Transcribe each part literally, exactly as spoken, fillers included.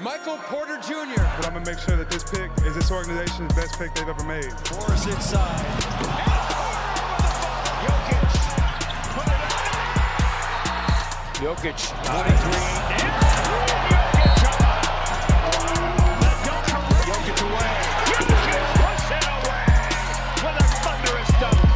Michael Porter Junior But I'm going to make sure that this pick is this organization's best pick they've ever made. Morris inside. And Jokic. Put it on. Jokic. twenty-three. And Jokic. Jokic away. Jokic puts it away with a thunderous dunk.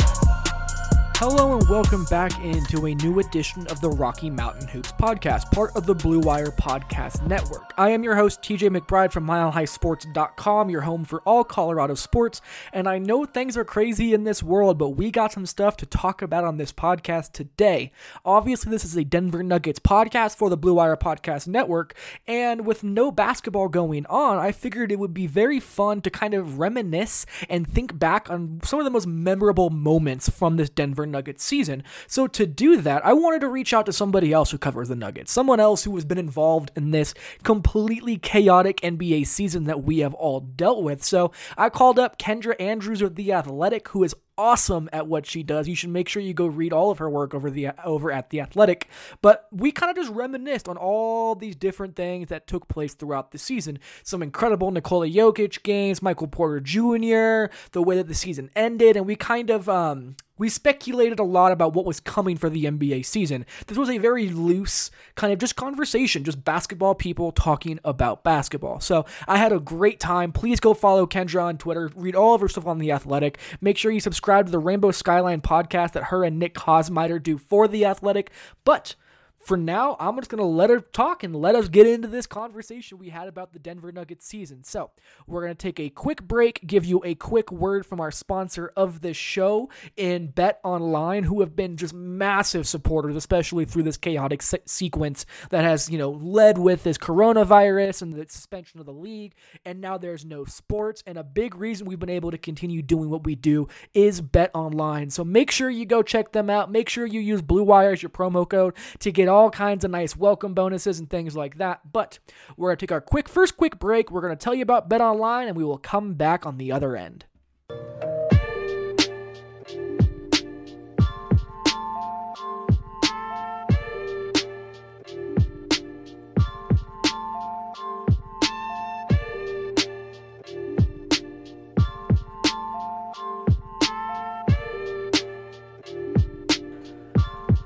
Hello and welcome back into a new edition of the Rocky Mountain Hoops podcast, part of the Blue Wire Podcast Network. I am your host, T J McBride from mile high sports dot com, your home for all Colorado sports, and I know things are crazy in this world, but we got some stuff to talk about on this podcast today. Obviously, this is a Denver Nuggets podcast for the Blue Wire Podcast Network, and with no basketball going on, I figured it would be very fun to kind of reminisce and think back on some of the most memorable moments from this Denver Nuggets season. So to do that, I wanted to reach out to somebody else who covers the Nuggets, someone else who has been involved in this completely chaotic N B A season that we have all dealt with. So I called up Kendra Andrews of The Athletic, who is awesome at what she does. You should make sure you go read all of her work over the over at The Athletic. But we kind of just reminisced on all these different things that took place throughout the season. Some incredible Nikola Jokic games, Michael Porter Junior, the way that the season ended, and we kind of um we speculated a lot about what was coming for the N B A season. This was a very loose kind of just conversation, just basketball people talking about basketball. So I had a great time. Please go follow Kendra on Twitter. Read all of her stuff on The Athletic. Make sure you subscribe to the Rainbow Skyline podcast that her and Nick Kosmider do for The Athletic. But for now, I'm just going to let her talk and let us get into this conversation we had about the Denver Nuggets season. So we're going to take a quick break, give you a quick word from our sponsor of this show in BetOnline, who have been just massive supporters, especially through this chaotic se- sequence that has, you know, led with this coronavirus and the suspension of the league. And now there's no sports. And a big reason we've been able to continue doing what we do is BetOnline. So make sure you go check them out. Make sure you use Blue Wire as your promo code to get all all kinds of nice welcome bonuses and things like that. But we're going to take our quick first quick break. We're going to tell you about BetOnline, and we will come back on the other end.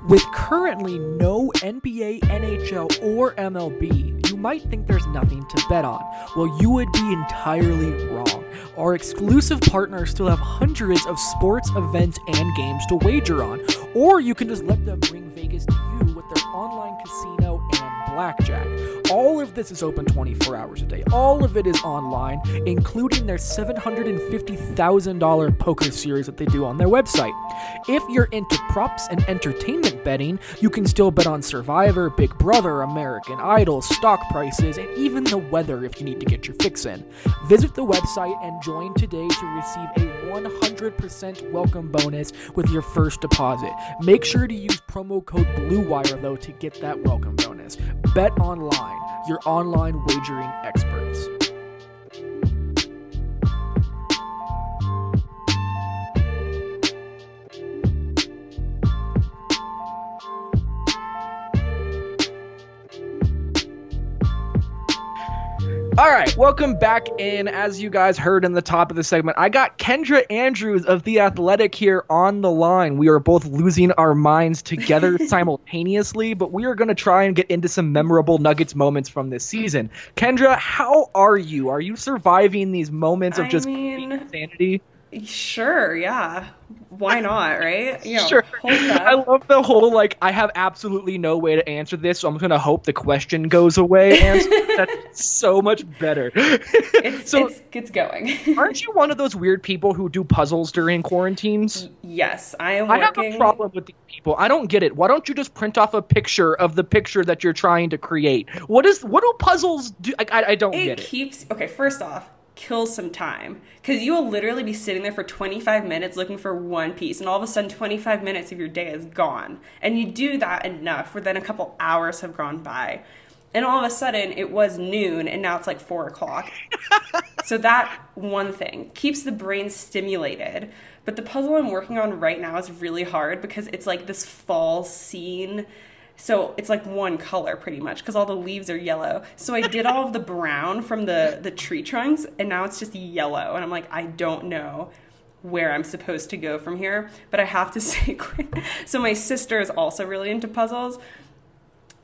With currently no N B A, N H L, or M L B, you might think there's nothing to bet on. Well, you would be entirely wrong. Our exclusive partners still have hundreds of sports, events, and games to wager on, or you can just let them bring Vegas to you with their online casino and blackjack. All of this is open twenty-four hours a day. All of it is online, including their seven hundred fifty thousand dollars poker series that they do on their website. If you're into props and entertainment betting, you can still bet on Survivor, Big Brother, American Idol, stock prices, and even the weather if you need to get your fix in. Visit the website and join today to receive a one hundred percent welcome bonus with your first deposit. Make sure to use promo code BLUEWIRE, though, to get that welcome bonus. Bet Online, your online wagering experts. All right, welcome back in. As you guys heard in the top of the segment, I got Kendra Andrews of The Athletic here on the line. We are both losing our minds together simultaneously, but we are going to try and get into some memorable Nuggets moments from this season. Kendra, how are you? Are you surviving these moments of I just mean, insanity? Sure, yeah. Why not, right? You know, sure. I love the whole, like, I have absolutely no way to answer this, so I'm going to hope the question goes away. And that's so much better. It's, so, it's, it's going. Aren't you one of those weird people who do puzzles during quarantines? Yes, I am I working... have a problem with these people. I don't get it. Why don't you just print off a picture of the picture that you're trying to create? What is? What do puzzles do? Like, I, I don't it get it. It keeps... Okay, first off, kill some time, because you will literally be sitting there for twenty-five minutes looking for one piece, and all of a sudden twenty-five minutes of your day is gone, and you do that enough where then a couple hours have gone by, and all of a sudden it was noon and now it's like four o'clock. So that one thing keeps the brain stimulated. But the puzzle I'm working on right now is really hard, because it's like this fall scene. So it's like one color pretty much, because all the leaves are yellow. So I did all of the brown from the, the tree trunks, and now it's just yellow. And I'm like, I don't know where I'm supposed to go from here, but I have to stay quick. So my sister is also really into puzzles,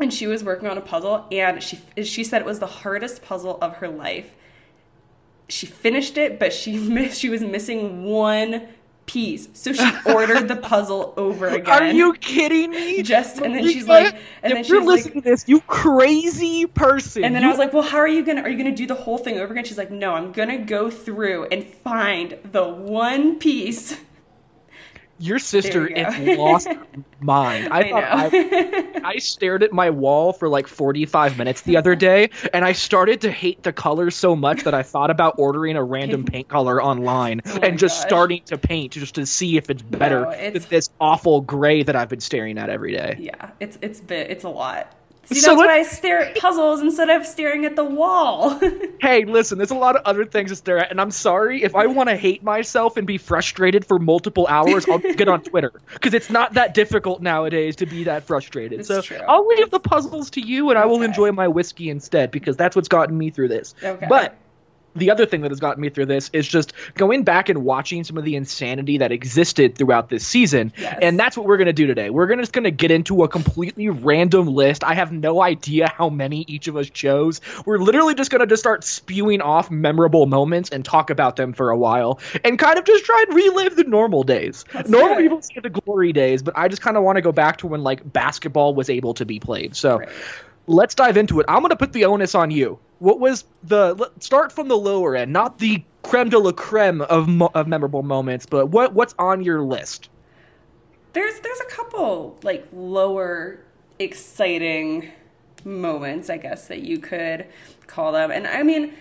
and she was working on a puzzle, and she she said it was the hardest puzzle of her life. She finished it, but she missed, she was missing one piece, so she ordered the puzzle over again. Are you kidding me? Just and then you she's like, and if then you're she's listening like, to this, you crazy person. And then you... I was like, well, how are you gonna? Are you gonna do the whole thing over again? She's like, no, I'm gonna go through and find the one piece. Your sister you is lost her mind. I, I thought I, I stared at my wall for like forty-five minutes the other day, and I started to hate the colors so much that I thought about ordering a random paint color online oh and just gosh. starting to paint just to see if it's better no, it's, than this awful gray that I've been staring at every day. Yeah, it's it's bit it's a lot. See, that's so why I stare at puzzles instead of staring at the wall. Hey, listen, there's a lot of other things to stare at, and I'm sorry. If I want to hate myself and be frustrated for multiple hours, I'll get on Twitter, because it's not that difficult nowadays to be that frustrated. It's so true. I'll leave the puzzles to you, and okay. I will enjoy my whiskey instead, because that's what's gotten me through this. Okay. But the other thing that has gotten me through this is just going back and watching some of the insanity that existed throughout this season. Yes. And that's what we're going to do today. We're gonna, just going to get into a completely random list. I have no idea how many each of us chose. We're literally just going to just start spewing off memorable moments and talk about them for a while and kind of just try and relive the normal days. That's normal good. People see the glory days, but I just kind of want to go back to when like basketball was able to be played. So right. Let's dive into it. I'm going to put the onus on you. What was the – start from the lower end, not the creme de la creme of mo- of memorable moments, but what what's on your list? There's there's a couple, like, lower exciting moments, I guess, that you could call them. And, I mean,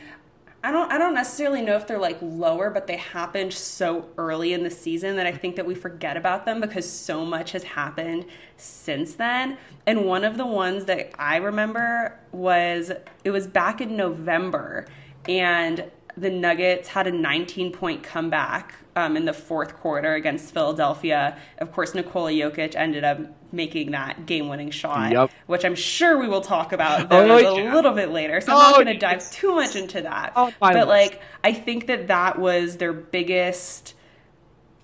I don't I don't necessarily know if they're, like, lower, but they happened so early in the season that I think that we forget about them because so much has happened since then. And one of the ones that I remember was, it was back in November, and the Nuggets had a nineteen-point comeback um, in the fourth quarter against Philadelphia. Of course, Nikola Jokic ended up making that game-winning shot, yep. which I'm sure we will talk about oh, yeah. a little bit later. So I'm oh, not going to dive too much into that. Oh, but, like, I think that that was their biggest,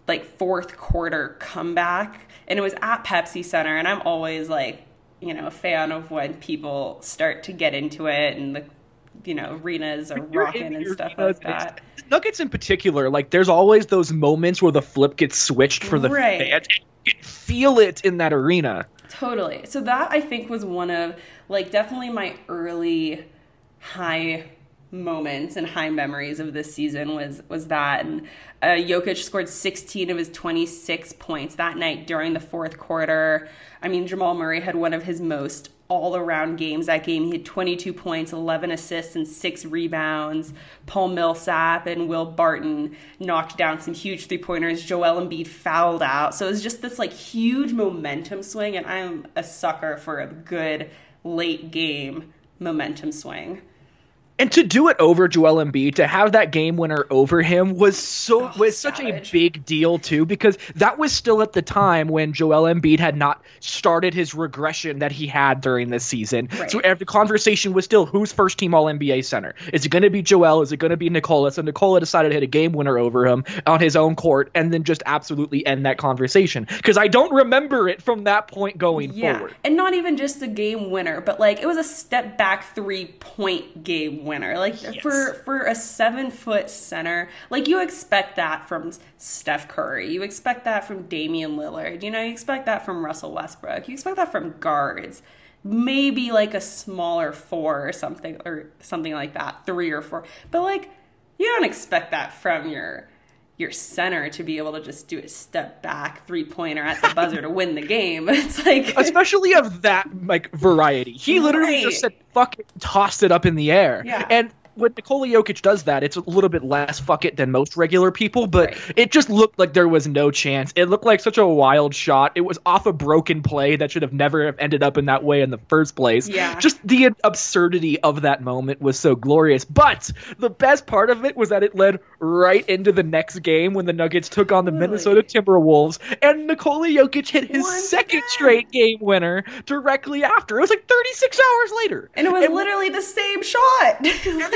like, fourth quarter comeback. And it was at Pepsi Center, and I'm always, like, you know, a fan of when people start to get into it and the, you know, arenas are rocking and stuff like that. Nuggets in particular, like, there's always those moments where the flip gets switched for the right. fans. You can feel it in that arena. Totally. So that, I think, was one of, like, definitely my early high moments and high memories of this season was was that. And uh, Jokic scored sixteen of his twenty-six points that night during the fourth quarter. I mean, Jamal Murray had one of his most all-around games that game. He had twenty-two points, eleven assists, and six rebounds. Paul Millsap and Will Barton knocked down some huge three-pointers. Joel Embiid fouled out. So it was just this, like, huge momentum swing, and I'm a sucker for a good late-game momentum swing. And to do it over Joel Embiid, to have that game winner over him was so oh, was savage. Such a big deal too, because that was still at the time when Joel Embiid had not started his regression that he had during this season. Right. So every conversation was still, who's first team All N B A center? Is it going to be Joel? Is it going to be Nikola? So Nikola decided to hit a game winner over him on his own court and then just absolutely end that conversation, because I don't remember it from that point going yeah. forward. And not even just the game winner, but like it was a step back three point game winner. winner. Like, yes. for for a seven foot center, like, you expect that from Steph Curry. You expect that from Damian Lillard. You know, you expect that from Russell Westbrook. You expect that from guards. Maybe like a smaller four or something or something like that, three or four. But like, you don't expect that from your your center to be able to just do a step back three pointer at the buzzer to win the game. It's like, especially of that like variety. He literally right. just said fuck it, tossed it up in the air. Yeah. And when Nikola Jokic does that, it's a little bit less fuck it than most regular people, but right. it just looked like there was no chance. It looked like such a wild shot. It was off a broken play that should have never have ended up in that way in the first place. Yeah. Just the absurdity of that moment was so glorious. But the best part of it was that it led right into the next game when the Nuggets took on the really? Minnesota Timberwolves, and Nikola Jokic hit his Once second again. straight game winner directly after. It was like thirty-six hours later. And it was and literally we- the same shot.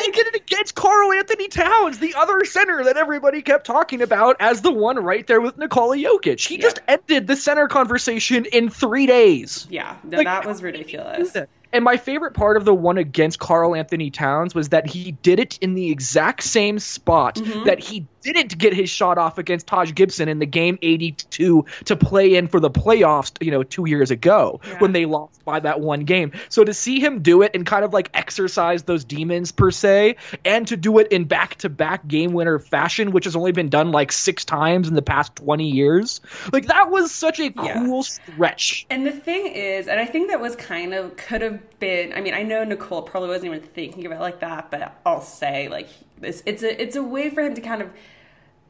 He did it against Karl Anthony Towns, the other center that everybody kept talking about as the one right there with Nikola Jokic. He yeah. just ended the center conversation in three days. Yeah, no, like, that was ridiculous. And my favorite part of the one against Karl Anthony Towns was that he did it in the exact same spot mm-hmm. that he didn't get his shot off against Taj Gibson in the game eighty-two to play in for the playoffs, you know, two years ago yeah. when they lost by that one game. So to see him do it and kind of like exercise those demons per se, and to do it in back-to-back game winner fashion, which has only been done like six times in the past twenty years, like that was such a cool yeah. stretch. And the thing is, and I think that was kind of could have been, I mean, I know Nicole probably wasn't even thinking about it like that, but I'll say like this, it's a it's a way for him to kind of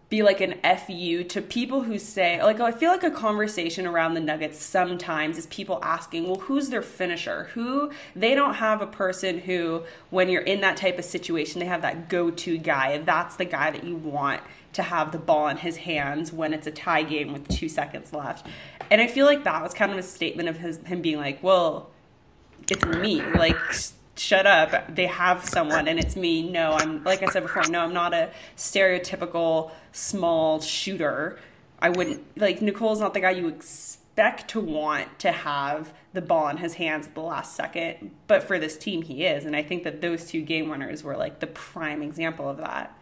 be like an F U to people who say, like, oh, I feel like a conversation around the Nuggets sometimes is people asking, well, who's their finisher? Who, they don't have a person who, when you're in that type of situation, they have that go-to guy. That's the guy that you want to have the ball in his hands when it's a tie game with two seconds left. And I feel like that was kind of a statement of his, him being like, well, it's me, like, shut up, they have someone, and it's me. No, I'm, like I said before, no, I'm not a stereotypical small shooter. I wouldn't, like, Nicole's not the guy you expect to want to have the ball in his hands at the last second, but for this team, he is, and I think that those two game winners were, like, the prime example of that.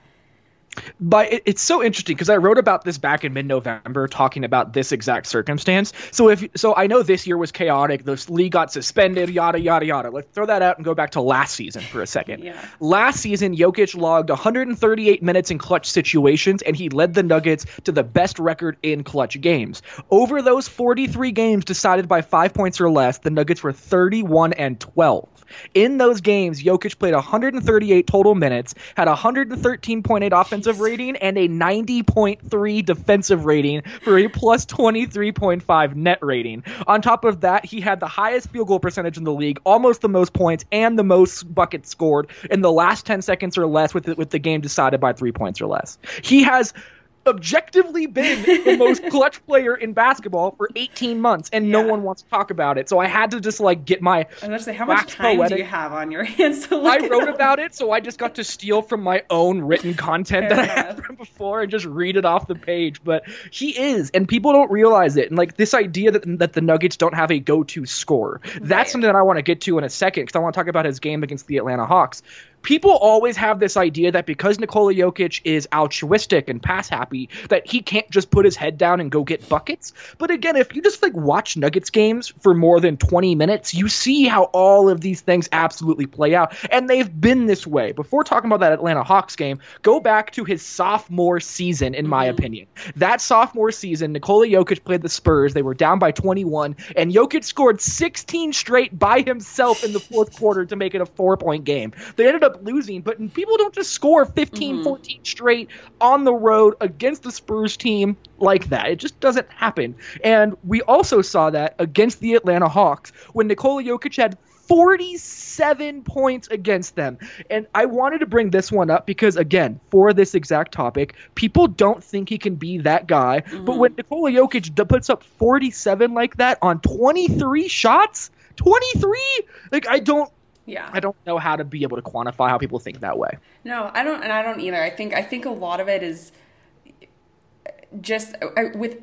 But it, it's so interesting because I wrote about this back in mid-November talking about this exact circumstance. So if so, I know this year was chaotic. The league got suspended, yada, yada, yada. Let's throw that out and go back to last season for a second. Yeah. Last season, Jokic logged one hundred thirty-eight minutes in clutch situations, and he led the Nuggets to the best record in clutch games. Over those forty-three games decided by five points or less, the Nuggets were thirty-one and twelve. In those games, Jokic played one hundred thirty-eight total minutes, had one hundred thirteen point eight offensive rating and a ninety point three defensive rating for a plus twenty-three point five net rating. On top of that, he had the highest field goal percentage in the league, almost the most points, and the most buckets scored in the last ten seconds or less with the, with the game decided by three points or less. He has objectively been the most clutch player in basketball for eighteen months, and yeah. no one wants to talk about it. So I had to just like get my. I was gonna say, how much time poetic. do you have on your hands to look? I wrote up about it, so I just got to steal from my own written content Fair that enough. I had from before and just read it off the page. But he is, and people don't realize it. And like this idea that that the Nuggets don't have a go-to scorer—that's right. something that I want to get to in a second because I want to talk about his game against the Atlanta Hawks. People always have this idea that because Nikola Jokic is altruistic and pass-happy, that he can't just put his head down and go get buckets. But again, if you just like watch Nuggets games for more than twenty minutes, you see how all of these things absolutely play out. And they've been this way. Before talking about that Atlanta Hawks game, go back to his sophomore season, in my mm-hmm. opinion. That sophomore season, Nikola Jokic played the Spurs. They were down by twenty-one, and Jokic scored sixteen straight by himself in the fourth quarter to make it a four-point game. They ended up losing, but people don't just score fifteen, mm-hmm. fourteen straight on the road against the Spurs team like that. It just doesn't happen. And we also saw that against the Atlanta Hawks when Nikola Jokic had forty-seven points against them. And I wanted to bring this one up because, again, for this exact topic, people don't think he can be that guy. Mm-hmm. But when Nikola Jokic puts up forty-seven like that on twenty-three shots, twenty-three? Like, I don't Yeah. I don't know how to be able to quantify how people think that way. No, I don't, and I don't either. I think I think a lot of it is just I, with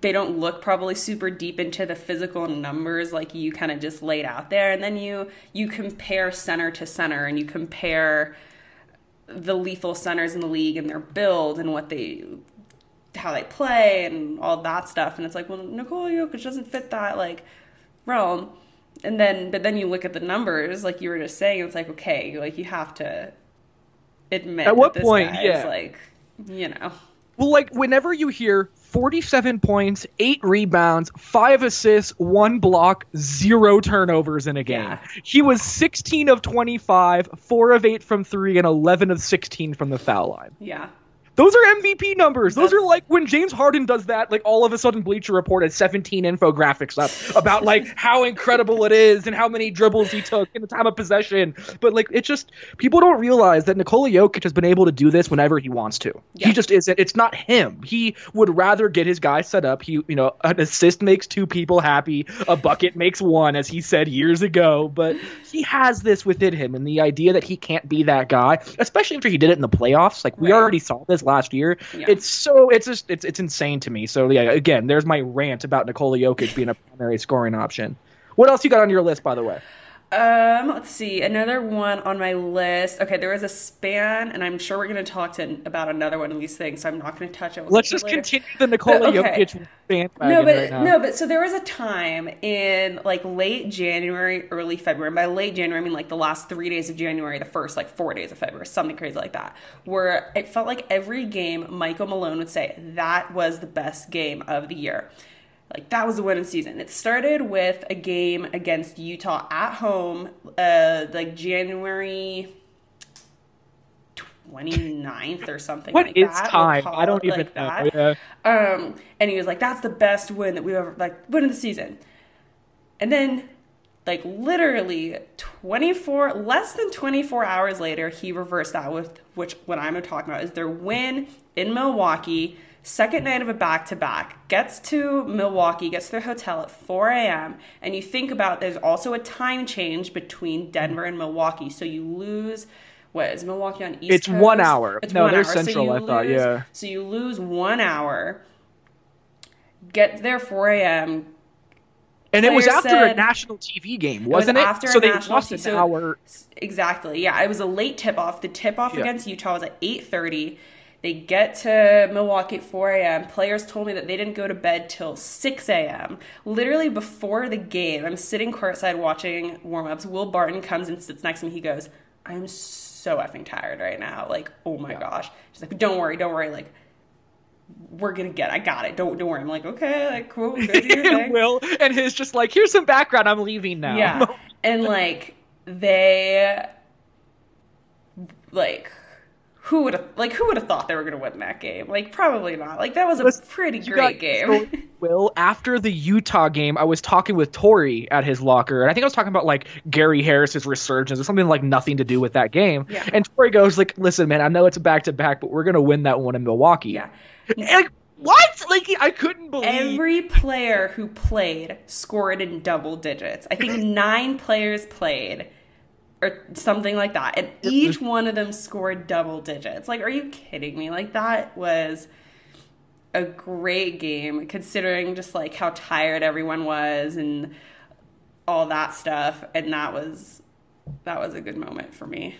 they don't look probably super deep into the physical numbers like you kind of just laid out there. And then you you compare center to center, and you compare the lethal centers in the league and their build and what they how they play and all that stuff. And it's like, well, Nikola Jokic doesn't fit that like realm. And then but then you look at the numbers like you were just saying, and it's like, okay, like you have to admit at what that this point, guy yeah. is like, you know. Well, like whenever you hear forty-seven points, eight rebounds, five assists, one block, zero turnovers in a game. Yeah. He was sixteen of twenty-five, four of eight from three, and eleven of sixteen from the foul line. Yeah. Those are M V P numbers. Those That's... are like when James Harden does that, like all of a sudden Bleacher Report had seventeen infographics up about like how incredible it is and how many dribbles he took in the time of possession. But like it just people don't realize that Nikola Jokic has been able to do this whenever he wants to. Yeah. He just isn't. It's not him. He would rather get his guy set up. He, you know, an assist makes two people happy. A bucket makes one, as he said years ago. But he has this within him, and the idea that he can't be that guy, especially after he did it in the playoffs. Like we right. already saw this last year. Yeah. It's so it's just it's it's insane to me. So yeah, again, there's my rant about Nikola Jokic being a primary scoring option. What else you got on your list, by the way? Um, let's see. Another one on my list. Okay, there was a span, and I'm sure we're going to talk to about another one of these things, so I'm not going to touch it. We'll let's just later. continue the Nikola but, okay. Jokic bandwagon no, but, right now. No, but so there was a time in like late January, early February, and by late January, I mean like the last three days of January, the first like four days of February, something crazy like that, where it felt like every game Michael Malone would say, that was the best game of the year. Like, that was the winning season. It started with a game against Utah at home, uh, like January twenty-ninth or something what like that. What is time? I don't even like know. Yeah. Um, and he was like, that's the best win that we've ever, like, win of the season. And then, like, literally twenty-four, less than twenty-four hours later, he reversed that with, which what I'm talking about is their win in Milwaukee. Second night of a back-to-back, gets to Milwaukee, gets to their hotel at four a.m., and you think about there's also a time change between Denver and Milwaukee, so you lose, what, is Milwaukee on East Coast? It's one hour. It's no, one they're hour. Central, so I lose, thought, yeah. So you lose one hour, get there four a.m., and it was after said, a national T V game, wasn't it? Was it? After so a they lost an so, hour. Exactly, yeah. It was a late tip-off. The tip-off yeah. against Utah was at eight thirty. They get to Milwaukee at four a.m. Players told me that they didn't go to bed till six a.m. Literally before the game, I'm sitting courtside watching warm-ups. Will Barton comes and sits next to me. He goes, I'm so effing tired right now. Like, oh my yeah. gosh. She's like, don't worry, don't worry. Like, we're going to get I got it. Don't don't worry. I'm like, okay, like, cool. Go do your thing. Will and his just like, here's some background. I'm leaving now. Yeah. And, like, they, like... Who would have like? Who would have thought they were going to win that game? Like, probably not. Like, that was a Listen, pretty great game. Will, after the Utah game, I was talking with Torrey at his locker, and I think I was talking about like Gary Harris's resurgence or something like nothing to do with that game. Yeah. And Torrey goes like, "Listen, man, I know it's a back to back, but we're going to win that one in Milwaukee." Yeah. And, like, what? Like, I couldn't believe every player who played scored in double digits. I think nine players played. Or something like that. And each one of them scored double digits. Like, are you kidding me? Like, that was a great game, considering just, like, how tired everyone was and all that stuff. And that was that was a good moment for me.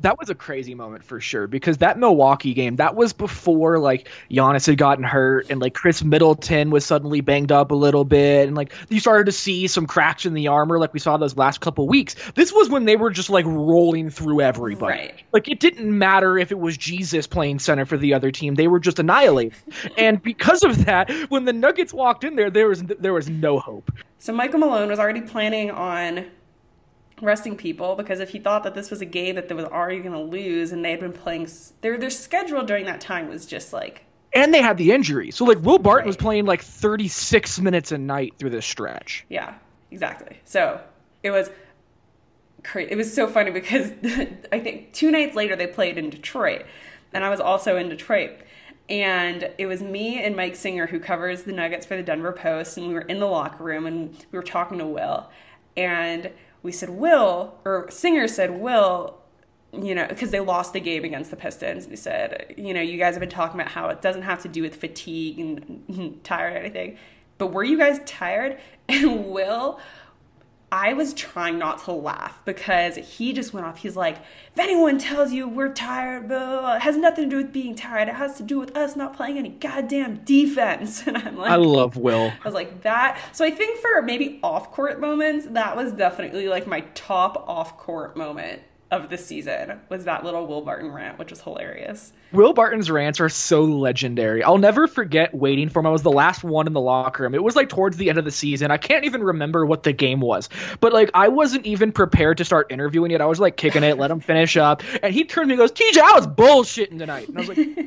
That was a crazy moment for sure, because that Milwaukee game, that was before like Giannis had gotten hurt and like Chris Middleton was suddenly banged up a little bit. And like you started to see some cracks in the armor like we saw those last couple weeks. This was when they were just like rolling through everybody. Right. Like it didn't matter if it was Jesus playing center for the other team. They were just annihilated. And because of that, when the Nuggets walked in there, there was there was no hope. So Michael Malone was already planning on resting people, because if he thought that this was a game that they were already going to lose, and they had been playing their their schedule during that time was just like, and they had the injury, so like Will Barton right. was playing like thirty-six minutes a night through this stretch. Yeah, exactly. So it was crazy. It was so funny because I think two nights later they played in Detroit, and I was also in Detroit. And it was me and Mike Singer, who covers the Nuggets for the Denver Post, and we were in the locker room and we were talking to Will, and we said, Will, or Singer said, Will, you know, because they lost the game against the Pistons. And he said, you know, you guys have been talking about how it doesn't have to do with fatigue and tired or anything, but were you guys tired? And Will, I was trying not to laugh because he just went off. He's like, if anyone tells you we're tired, bro, it has nothing to do with being tired. It has to do with us not playing any goddamn defense. And I'm like, I love Will. I was like that. So I think for maybe off-court moments, that was definitely like my top off-court moment of the season was that little Will Barton rant, which was hilarious. Will Barton's rants are so legendary. I'll never forget waiting for him. I was the last one in the locker room. It was like towards the end of the season. I can't even remember what the game was, but like I wasn't even prepared to start interviewing yet. I was like kicking it, let him finish up. And he turned to me and goes, T J, I was bullshitting tonight. And I was like,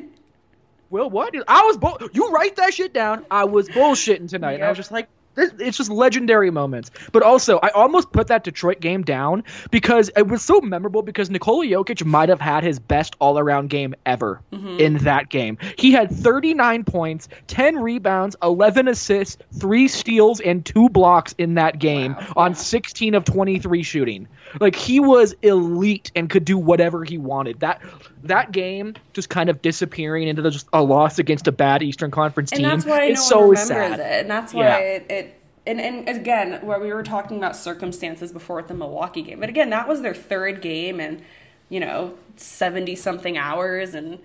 Will, what? I was bull. You write that shit down. I was bullshitting tonight. Yep. And I was just like, it's just legendary moments. But also, I almost put that Detroit game down because it was so memorable because Nikola Jokic might have had his best all-around game ever mm-hmm. in that game. He had thirty-nine points, ten rebounds, eleven assists, three steals, and two blocks in that game wow. on sixteen of twenty-three shooting. Like, he was elite and could do whatever he wanted. That that game just kind of disappearing into the, just a loss against a bad Eastern Conference team. And that's why I it's no one so remembers sad. It. And that's why yeah. it, it And and again, where we were talking about circumstances before with the Milwaukee game, but again, that was their third game in, you know, seventy-something hours, and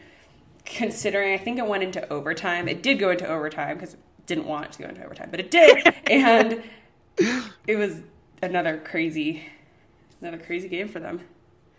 considering, I think it went into overtime. It did go into overtime because it didn't want it to go into overtime, but it did, and it was another crazy, another crazy game for them.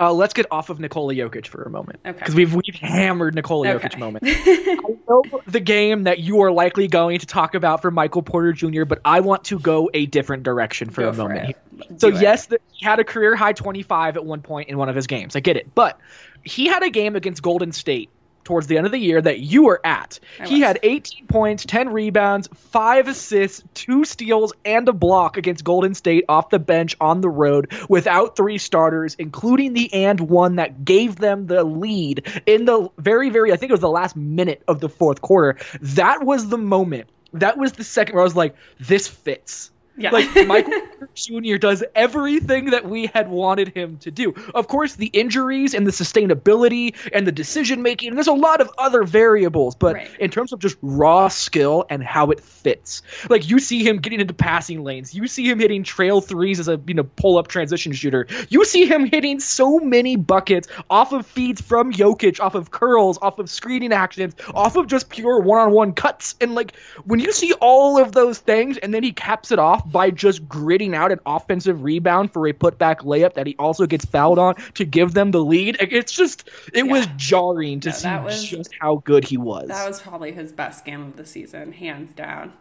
Uh, let's get off of Nikola Jokic for a moment because okay. we've we've hammered Nikola okay. Jokic moment. I know the game that you are likely going to talk about for Michael Porter Junior, but I want to go a different direction for go a for moment. It. So Do yes, the, he had a career-high twenty-five at one point in one of his games. I get it. But he had a game against Golden State towards the end of the year that you were at. I he was. had eighteen points, ten rebounds, five assists, two steals, and a block against Golden State off the bench on the road without three starters, including the and one that gave them the lead in the very, very, I think it was the last minute of the fourth quarter. That was the moment. That was the second where I was like, this fits. Yeah. Like, Michael Junior does everything that we had wanted him to do. Of course, the injuries and the sustainability and the decision-making, and there's a lot of other variables, but right. in terms of just raw skill and how it fits. Like, you see him getting into passing lanes. You see him hitting trail threes as a, you know, pull-up transition shooter. You see him hitting so many buckets off of feeds from Jokic, off of curls, off of screening actions, off of just pure one-on-one cuts. And, like, when you see all of those things and then he caps it off by just gritting out an offensive rebound for a putback layup that he also gets fouled on to give them the lead. It's just, it yeah. was jarring to no, see was, just how good he was. That was probably his best game of the season, hands down.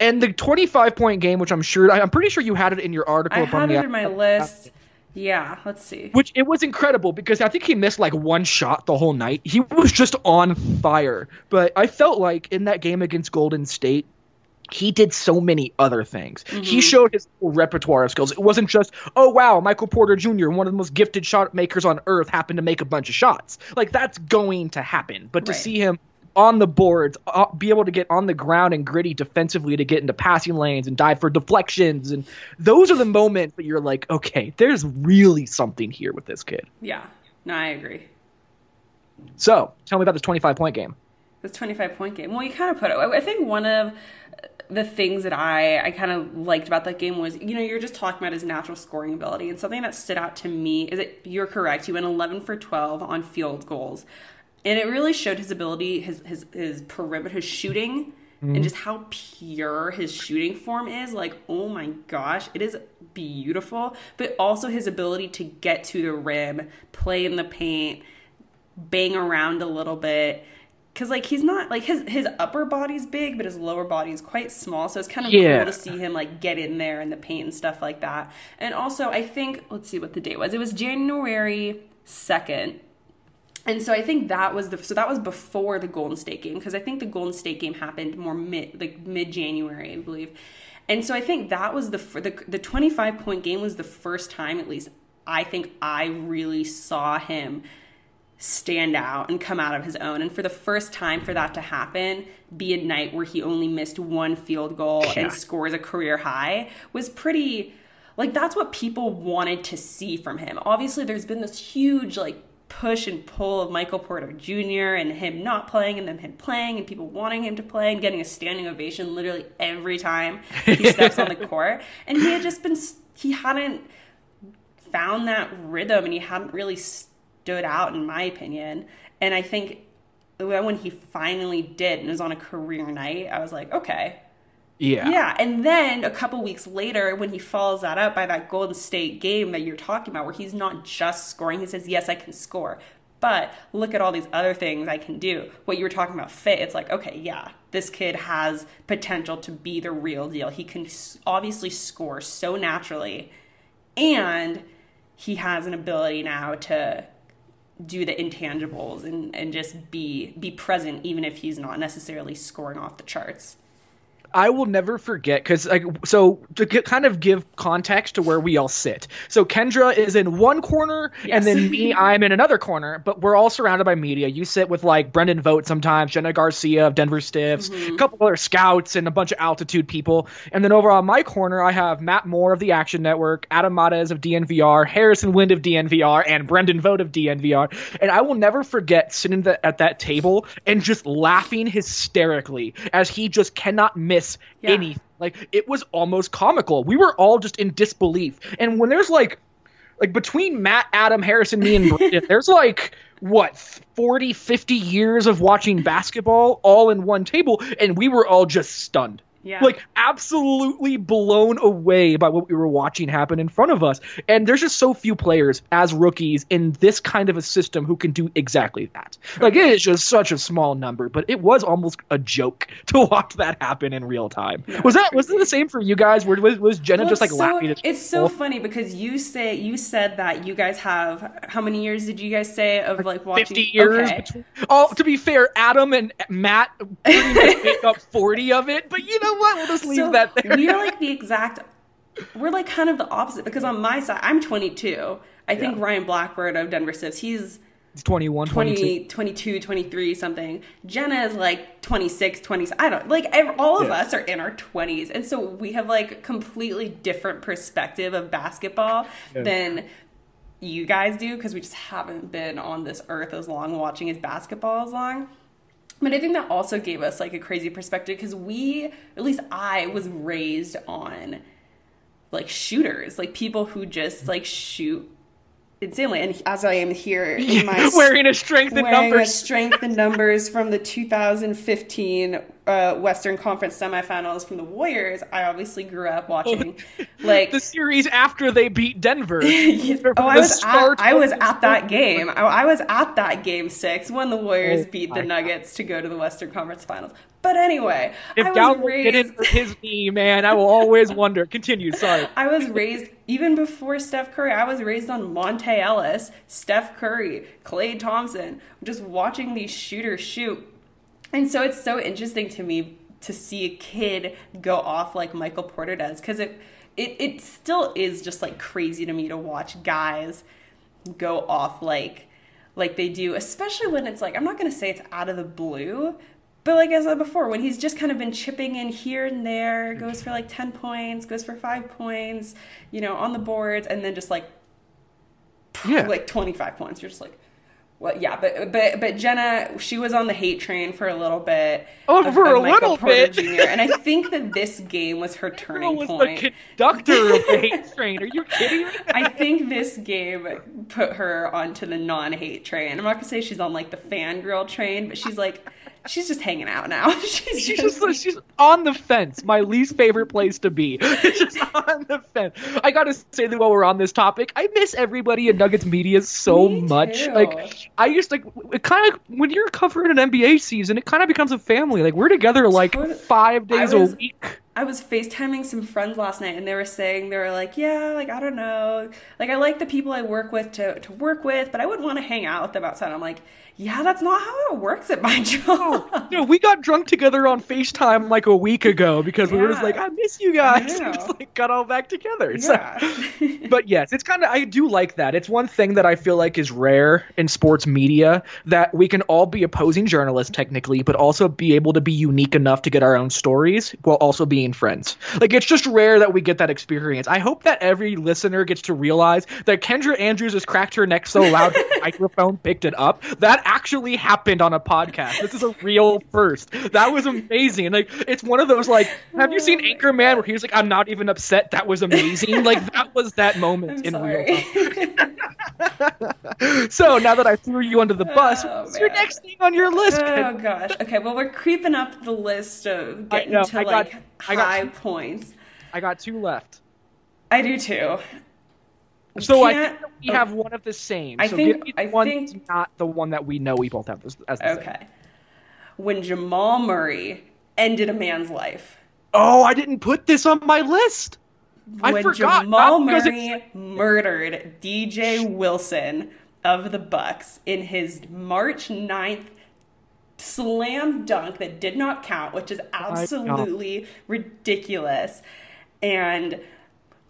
And the twenty-five-point game, which I'm sure, I'm pretty sure you had it in your article. I had it the, in my uh, list. Yeah, let's see. Which it was incredible because I think he missed like one shot the whole night. He was just on fire. But I felt like in that game against Golden State, he did so many other things. Mm-hmm. He showed his whole repertoire of skills. It wasn't just, oh, wow, Michael Porter Junior, one of the most gifted shot makers on earth, happened to make a bunch of shots. Like, that's going to happen. But right. to see him on the boards, uh, be able to get on the ground and gritty defensively to get into passing lanes and dive for deflections. And those are the moments that you're like, okay, there's really something here with this kid. Yeah, no, I agree. So tell me about this twenty-five-point game. This twenty-five-point game. Well, you kind of put it. I think one of the things that I, I kind of liked about that game was, you know, you're just talking about his natural scoring ability. And something that stood out to me is that you're correct. He went eleven for twelve on field goals. And it really showed his ability, his his, his perimeter, his shooting, mm-hmm. and just how pure his shooting form is. Like, oh my gosh, it is beautiful. But also his ability to get to the rim, play in the paint, bang around a little bit. Because, like, he's not, like, his his upper body's big, but his lower body's quite small. So it's kind of yeah. cool to see him, like, get in there in the paint and stuff like that. And also, I think, let's see what the date was. It was January second. And so I think that was the, so that was before the Golden State game. Because I think the Golden State game happened more mid, like, mid-January, I believe. And so I think that was the, the, the twenty-five-point game was the first time, at least, I think I really saw him stand out and come out of his own. And for the first time for that to happen, be a night where he only missed one field goal yeah. and scores a career high was pretty, Like, that's what people wanted to see from him. Obviously, there's been this huge, like, push and pull of Michael Porter Junior and him not playing and then him playing and people wanting him to play and getting a standing ovation literally every time he steps on the court. And he had just been, he hadn't found that rhythm and he hadn't really stood out, in my opinion. And I think when he finally did and it was on a career night, I was like, okay. Yeah. Yeah. And then a couple weeks later, when he follows that up by that Golden State game that you're talking about, where he's not just scoring, he says, yes, I can score, but look at all these other things I can do. What you were talking about, fit, it's like, okay, yeah, this kid has potential to be the real deal. He can obviously score so naturally, and he has an ability now to do the intangibles and, and just be be present, even if he's not necessarily scoring off the charts. I will never forget, because like, so to get, kind of give context to where we all sit. So Kendra is in one corner, yes, and then me, I'm in another corner, but we're all surrounded by media. You sit with like Brendan Vogt sometimes, Jenna Garcia of Denver Stiffs, mm-hmm. a couple other scouts and a bunch of altitude people. And then over on my corner, I have Matt Moore of the Action Network, Adam Mattes of D N V R, Harrison Wind of D N V R, and Brendan Vogt of D N V R. And I will never forget sitting the, at that table and just laughing hysterically as he just cannot miss Yeah. anything. Like, it was almost comical. We were all just in disbelief. And when there's like like between Matt, Adam, Harrison, me, and Brandon, there's like what forty, fifty years of watching basketball all in one table, and we were all just stunned. Yeah. Like, absolutely blown away by what we were watching happen in front of us. And there's just so few players as rookies in this kind of a system who can do exactly that. Sure. Like, it is just such a small number, but it was almost a joke to watch that happen in real time. Yeah, was that was it the same for you guys? Where was, was Jenna well, just like so, laughing at It's people? So funny because you say you said that you guys have, how many years did you guys say of like watching? fifty years. Okay. Between, oh, to be fair, Adam and Matt pretty much make up forty of it, but you know. What? We'll just leave so that there. We're like the exact, we're like kind of the opposite, because on my side, I'm twenty-two. I yeah. think Ryan Blackbird of Denver Stiffs, he's it's twenty-one, twenty, twenty-two. twenty-two, twenty-three, something. Jenna is like twenty-six, twenty. I don't like all of yeah. us are in our twenties. And so we have like completely different perspective of basketball yeah. than you guys do, because we just haven't been on this earth as long, watching his basketball as long. But I think that also gave us like a crazy perspective, because we, at least I, was raised on like shooters, like people who just like shoot insanely. And as I am here, in my wearing a strength and wearing numbers, a strength and numbers from the two thousand fifteen uh, Western Conference semifinals from the Warriors, I obviously grew up watching like the series after they beat Denver. oh, I was at, I was at that game. I, I was at that game six when the Warriors oh, beat the Nuggets God. to go to the Western Conference Finals. But anyway, if Galvin raised... didn't hurt his knee, man, I will always wonder. Continue, sorry. I was raised, even before Steph Curry, I was raised on Monte Ellis, Steph Curry, Klay Thompson, just watching these shooters shoot. And so it's so interesting to me to see a kid go off like Michael Porter does, because it, it, it still is just like crazy to me to watch guys go off like like they do, especially when it's like, I'm not going to say it's out of the blue, but like I said before, when he's just kind of been chipping in here and there, goes for like ten points, goes for five points, you know, on the boards, and then just like, yeah. like twenty-five points. You're just like, well, yeah, but but but Jenna, she was on the hate train for a little bit. Oh, of, for of a Michael little Porter bit, Junior And I think that this game was her turning was point. The conductor of the hate train. Are you kidding me? I think this game put her onto the non-hate train. I'm not gonna say she's on like the fangirl train, but she's like. She's just hanging out now. She's, she's just, just she's on the fence. My least favorite place to be. It's just on the fence. I gotta say that while we're on this topic, I miss everybody in Nuggets media so Me much. Too. Like I used like it kind of when you're covering an N B A season, it kind of becomes a family. Like we're together like totally. five days was, a week. I was FaceTiming some friends last night, and they were saying they were like, yeah, like I don't know, like I like the people I work with to to work with, but I wouldn't want to hang out with them outside. I'm like. Yeah, that's not how it works at my job. No, we got drunk together on FaceTime like a week ago because yeah. we were just like, I miss you guys. We just like got all back together. Yeah. So, but yes, it's kind of, I do like that. It's one thing that I feel like is rare in sports media, that we can all be opposing journalists technically, but also be able to be unique enough to get our own stories while also being and friends. Like, it's just rare that we get that experience. I hope that every listener gets to realize that Kendra Andrews has cracked her neck so loud the microphone picked it up. That actually happened on a podcast. This is a real first. That was amazing. Like, it's one of those, like, have you seen Anchorman where he was like, I'm not even upset, that was amazing? Like, that was that moment I'm in sorry. real time. So now that I threw you under the bus, oh, what's man. your next thing on your list? Oh gosh. Okay, well, we're creeping up the list of getting know, to I like got, high I got two, points. I got two left. I do too. So I think we oh, have one of the same. I so think give me the I one think that's not the one that we know we both have as the okay. same. When Jamal Murray ended a man's life. Oh, I didn't put this on my list. When I forgot. Jamal Murray murdered D J Wilson of the Bucks in his March ninth slam dunk that did not count, which is absolutely ridiculous. And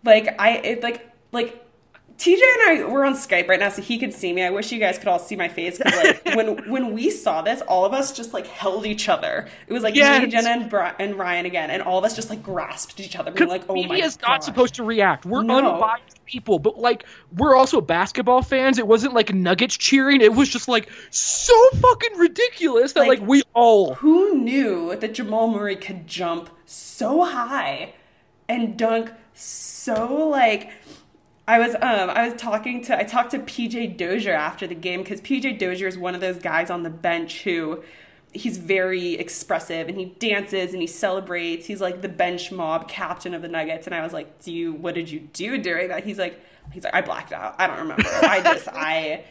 like I it, like like T J and I, we're on Skype right now, so he can see me. I wish you guys could all see my face. Cause, like, when when we saw this, all of us just, like, held each other. It was, like, yes. me, Jenna, and, Bri- and Ryan again, and all of us just, like, grasped each other. Being like, oh, my God. Media's not supposed to react. We're no. unbiased people, but, like, we're also basketball fans. It wasn't, like, Nuggets cheering. It was just, like, so fucking ridiculous that, like, like we all. Who knew that Jamal Murray could jump so high and dunk so, like... I was um I was talking to I talked to P J Dozier after the game, because P J Dozier is one of those guys on the bench who he's very expressive and he dances and he celebrates. He's like the bench mob captain of the Nuggets. And I was like, "Do you what did you do during that?" He's like he's like I blacked out. I don't remember. I just I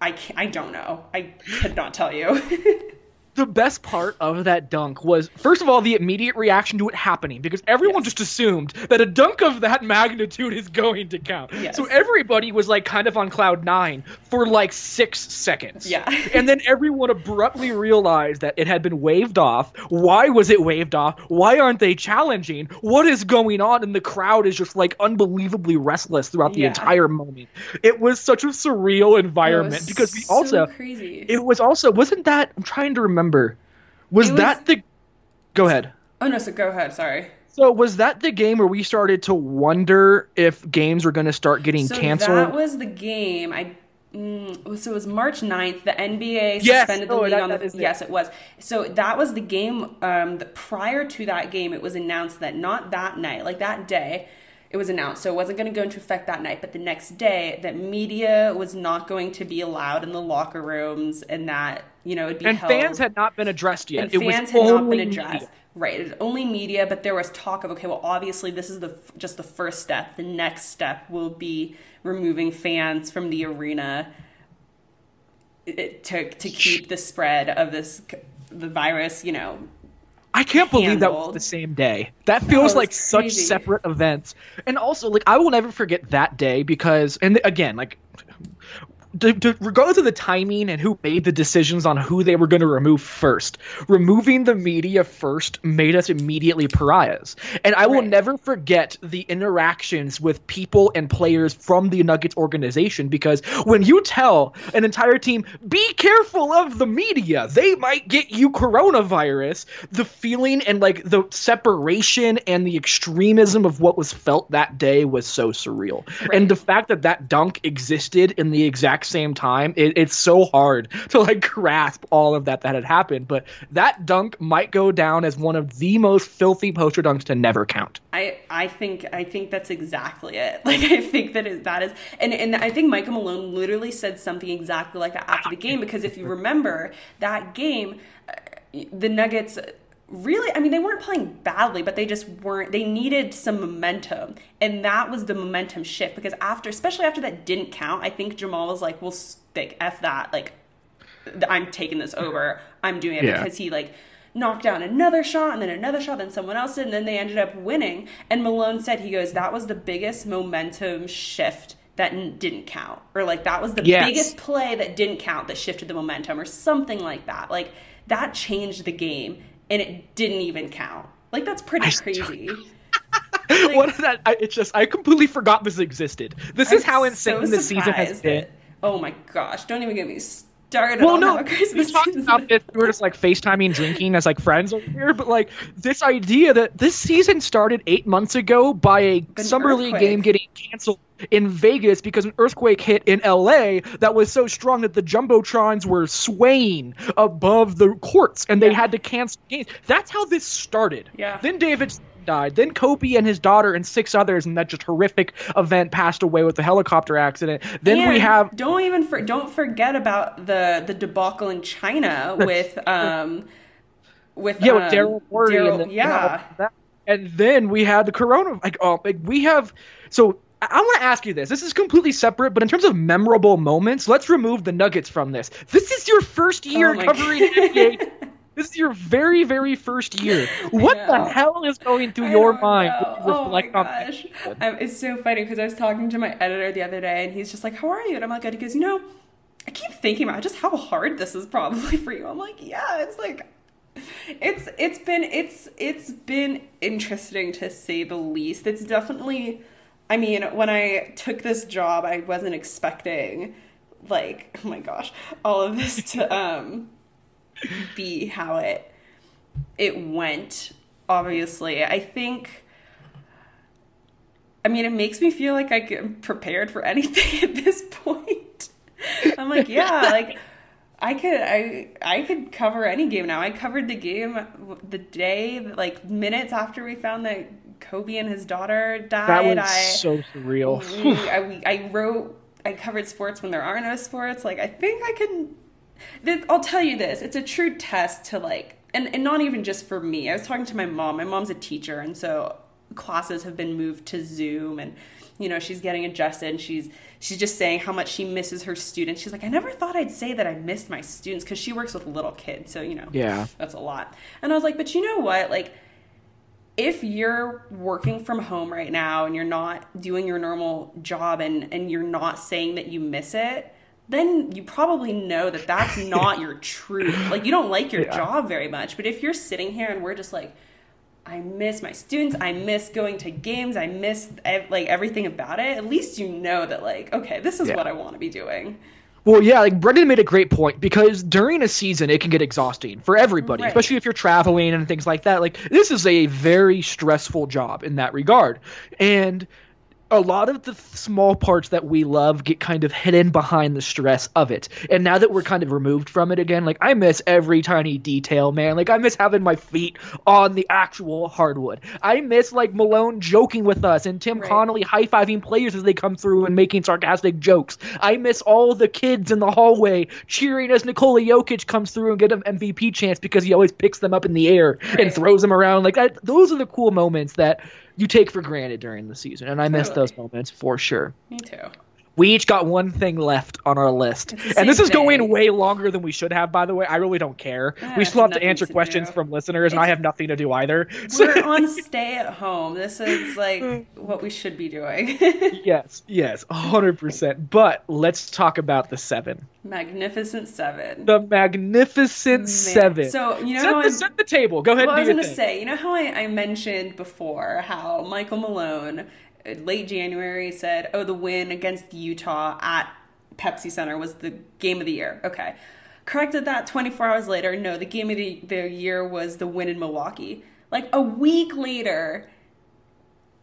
I can't, I don't know. I could not tell you. The best part of that dunk was, first of all, the immediate reaction to it happening, because everyone yes. just assumed that a dunk of that magnitude is going to count. Yes. So everybody was, like, kind of on cloud nine for, like, six seconds. Yeah. And then everyone abruptly realized that it had been waved off. Why was it waved off? Why aren't they challenging? What is going on? And the crowd is just, like, unbelievably restless throughout the yeah. entire moment. It was such a surreal environment, because we so also crazy. It was also wasn't that I'm trying to remember. Remember, was, was that the? Go ahead. Oh no! So go ahead. Sorry. So was that the game where we started to wonder if games were going to start getting so canceled? That was the game. I mm, so it was March ninth. The N B A yes. suspended the oh, league that, on the. Yes, it. it was. So that was the game. Um, that prior to that game, it was announced that not that night, like that day, it was announced. So it wasn't going to go into effect that night, but the next day, that media was not going to be allowed in the locker rooms, and that. You know, it'd be and held. Fans had not been addressed yet. And it fans was had not been addressed. Media. Right. It was only media, but there was talk of, okay, well, obviously this is the just the first step. The next step will be removing fans from the arena it took to keep the spread of this the virus, you know. I can't believe handled. that was the same day. That feels that like crazy. Such separate events. And also, like, I will never forget that day because, and again, like, To, to, regardless of the timing and who made the decisions on who they were going to remove first, removing the media first made us immediately pariahs. And I will right. never forget the interactions with people and players from the Nuggets organization, because when you tell an entire team, be careful of the media, they might get you coronavirus, the feeling and like the separation and the extremism of what was felt that day was so surreal. Right. And the fact that that dunk existed in the exact same time, it, it's so hard to like grasp all of that that had happened, but that dunk might go down as one of the most filthy poster dunks to never count. I I think I think that's exactly it. Like I think that is that is and and I think Michael Malone literally said something exactly like that after the game, because if you remember that game, the Nuggets really, I mean, they weren't playing badly, but they just weren't, they needed some momentum. And that was the momentum shift, because after, especially after that didn't count, I think Jamal was like, well, like, F that. Like, I'm taking this over. I'm doing it yeah. because he like knocked down another shot and then another shot, then someone else did, and then they ended up winning. And Malone said, he goes, that was the biggest momentum shift that didn't count. Or like, that was the yes. biggest play that didn't count that shifted the momentum or something like that. Like, that changed the game. And it didn't even count. Like, that's pretty I crazy. Like, what is that? I, it's just, I completely forgot this existed. This I'm is how insane so this season has been. That, oh my gosh, don't even get me Darn it well, all no, have a Christmas we talked about this. We were just like FaceTiming, drinking as like friends over here. But like this idea that this season started eight months ago by a an summer earthquake. league game getting canceled in Vegas because an earthquake hit in L A that was so strong that the jumbotrons were swaying above the courts and yeah. they had to cancel games. That's how this started. Yeah. Then David died. Then Kobe and his daughter and six others in that just horrific event passed away with a helicopter accident. Then and we have don't even for, don't forget about the the debacle in China with um with yeah um, with Daryl Morey Daryl, and the, yeah and, that. And then we had the corona like oh like we have so. I want to ask you this. This is completely separate, but in terms of memorable moments, let's remove the Nuggets from this. This is your first year oh covering N B A. This is your very, very first year. What the hell is going through I your mind? You oh my gosh. Um, it's so funny because I was talking to my editor the other day, and he's just like, how are you? And I'm like, he goes, you know, I keep thinking about just how hard this is probably for you. I'm like, yeah, it's like... It's it's been it's it's been interesting to say the least. It's definitely... I mean, when I took this job, I wasn't expecting, like, oh my gosh, all of this to um, be how it it went, obviously. I think, I mean, it makes me feel like I'm prepared for anything at this point. I'm like, yeah, like, I could, I, I could cover any game now. I covered the game the day, like, minutes after we found that Kobe and his daughter died. That was I, so surreal. We, I, we, I wrote, I covered sports when there are no sports. Like, I think I can, this, I'll tell you this, it's a true test to like, and, and not even just for me. I was talking to my mom. My mom's a teacher. And so classes have been moved to Zoom and, you know, she's getting adjusted and she's, she's just saying how much she misses her students. She's like, I never thought I'd say that I missed my students. Cause she works with little kids. So, you know, yeah, that's a lot. And I was like, but you know what? Like, if you're working from home right now and you're not doing your normal job and, and you're not saying that you miss it, then you probably know that that's not your truth. Like, you don't like your yeah. job very much. But if you're sitting here and we're just like, I miss my students, I miss going to games, I miss ev- like everything about it, at least you know that like, okay, this is yeah. what I want to be doing. Well, yeah, like Brendan made a great point because during a season, it can get exhausting for everybody, right. especially if you're traveling and things like that. Like, this is a very stressful job in that regard. And a lot of the small parts that we love get kind of hidden behind the stress of it. And now that we're kind of removed from it again, like I miss every tiny detail, man. Like I miss having my feet on the actual hardwood. I miss like Malone joking with us and Tim right. Connolly high-fiving players as they come through and making sarcastic jokes. I miss all the kids in the hallway cheering as Nikola Jokic comes through and gets an M V P chance because he always picks them up in the air right. and throws them around. Like I, those are the cool moments that you take for granted during the season, and I totally. miss those moments for sure. Me too. We each got one thing left on our list, and this is thing. going way longer than we should have, by the way. I really don't care. I we still have to answer to questions do. from listeners, it's, and I have nothing to do either. We're on stay at home. This is like what we should be doing. Yes, yes, one hundred percent. But let's talk about the seven. Magnificent Seven. The Magnificent Man. Seven. So, you know, set, how the, set the table. Go ahead well, and do I was going to say, you know how I, I mentioned before how Michael Malone, late January, said, oh, the win against Utah at Pepsi Center was the game of the year. Okay. Corrected that twenty-four hours later. No, the game of the, the year was the win in Milwaukee. Like a week later,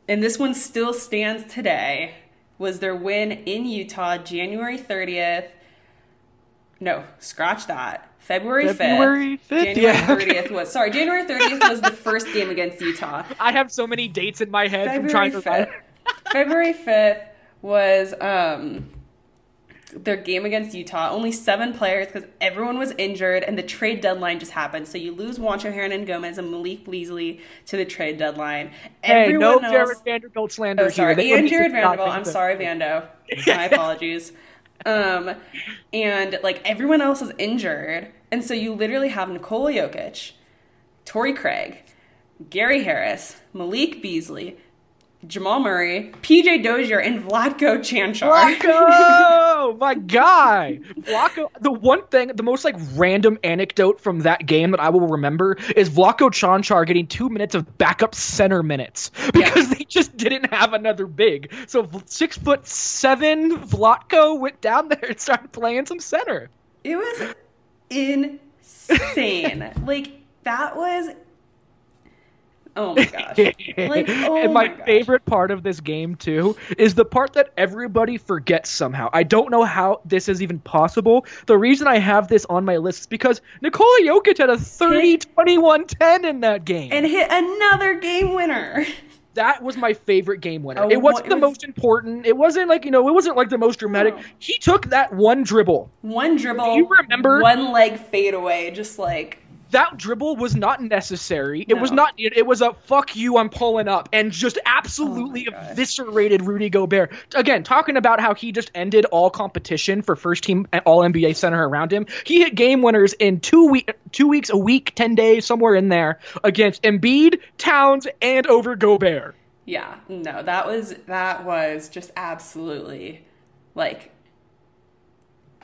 and this one still stands today, was their win in Utah, January thirtieth. No, scratch that. February fifth. February fifth, January thirtieth yeah. was, sorry, January thirtieth was the first game against Utah. I have so many dates in my head February from trying fifth. to February fifth was um, their game against Utah. Only seven players because everyone was injured and the trade deadline just happened. So you lose Juancho Hernangomez and Malik Beasley to the trade deadline. Hey, everyone no else, Jared Vanderbilt slander oh, sorry, here. And Jared Vanderbilt. I'm sorry, Vando. My apologies. Um, and like everyone else is injured. And so you literally have Nikola Jokic, Torrey Craig, Gary Harris, Malik Beasley, Jamal Murray, P J Dozier, and Vlatko Čančar. Vlatko! My guy! Vlatko, the one thing, the most like random anecdote from that game that I will remember is Vlatko Čančar getting two minutes of backup center minutes because yes. they just didn't have another big. So six foot seven Vlatko went down there and started playing some center. It was insane. Like, that was, oh my gosh. Like, oh and my, my gosh. Favorite part of this game, too, is the part that everybody forgets somehow. I don't know how this is even possible. The reason I have this on my list is because Nikola Jokic had a thirty, twenty-one, ten in that game. And hit another game winner. That was my favorite game winner. Oh, it wasn't it the was... most important. It wasn't like, you know, it wasn't like the most dramatic. No. He took that one dribble. One dribble. Do you remember? One leg fadeaway, just like. That dribble was not necessary. No. It was not. It, it was a fuck you, I'm pulling up, and just absolutely oh eviscerated Rudy Gobert. Again, talking about how he just ended all competition for first team All N B A center around him. He hit game winners in two week, two weeks, a week, ten days, somewhere in there against Embiid, Towns, and over Gobert. Yeah, no, that was that was just absolutely like.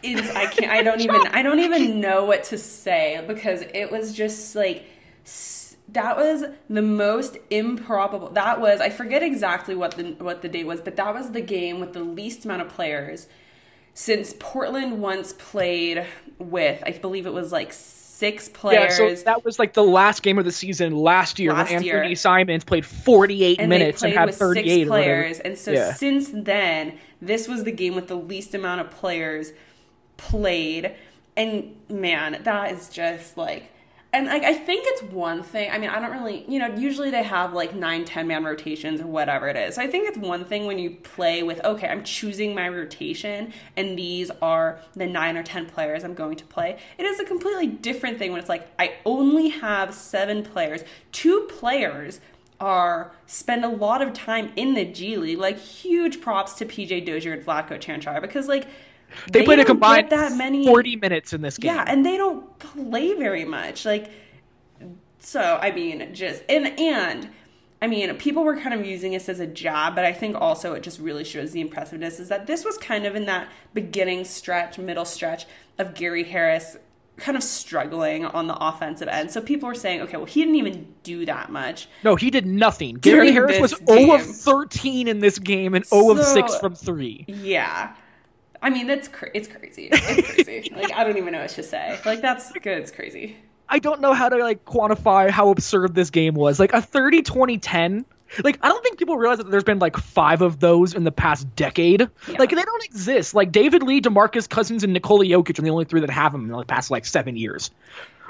Is, I can't, I don't even, I don't even know what to say because it was just like, that was the most improbable. That was, I forget exactly what the, what the date was, but that was the game with the least amount of players since Portland once played with, I believe it was like six players. Yeah, so that was like the last game of the season last year last when Anthony year. Simons played forty-eight and minutes they played and had with thirty-eight six players. And so yeah. Since then, this was the game with the least amount of players played, and man, that is just like, and like I think it's one thing. I mean, I don't really, you know, usually they have like nine, ten man rotations or whatever it is. So I think it's one thing when you play with, okay, I'm choosing my rotation, and these are the nine or ten players I'm going to play. It is a completely different thing when it's like I only have seven players. Two players are spend a lot of time in the G League. Like huge props to P J Dozier and Vlatko Čančar because like. They, they played a combined that many, forty minutes in this game. Yeah, and they don't play very much. Like, so I mean, just and and I mean, people were kind of using this as a jab, but I think also it just really shows the impressiveness is that this was kind of in that beginning stretch, middle stretch of Gary Harris kind of struggling on the offensive end. So people were saying, okay, well, he didn't even do that much. No, he did nothing. Gary Harris was zero of thirteen in this game and zero of six from three. Yeah. I mean, that's cra- it's crazy. It's crazy. Like, I don't even know what to say. Like, that's good. It's crazy. I don't know how to, like, quantify how absurd this game was. Like, a thirty, twenty, ten. Like, I don't think people realize that there's been, like, five of those in the past decade. Yeah. Like, they don't exist. Like, David Lee, DeMarcus Cousins, and Nikola Jokic are the only three that have them in the past, like, seven years.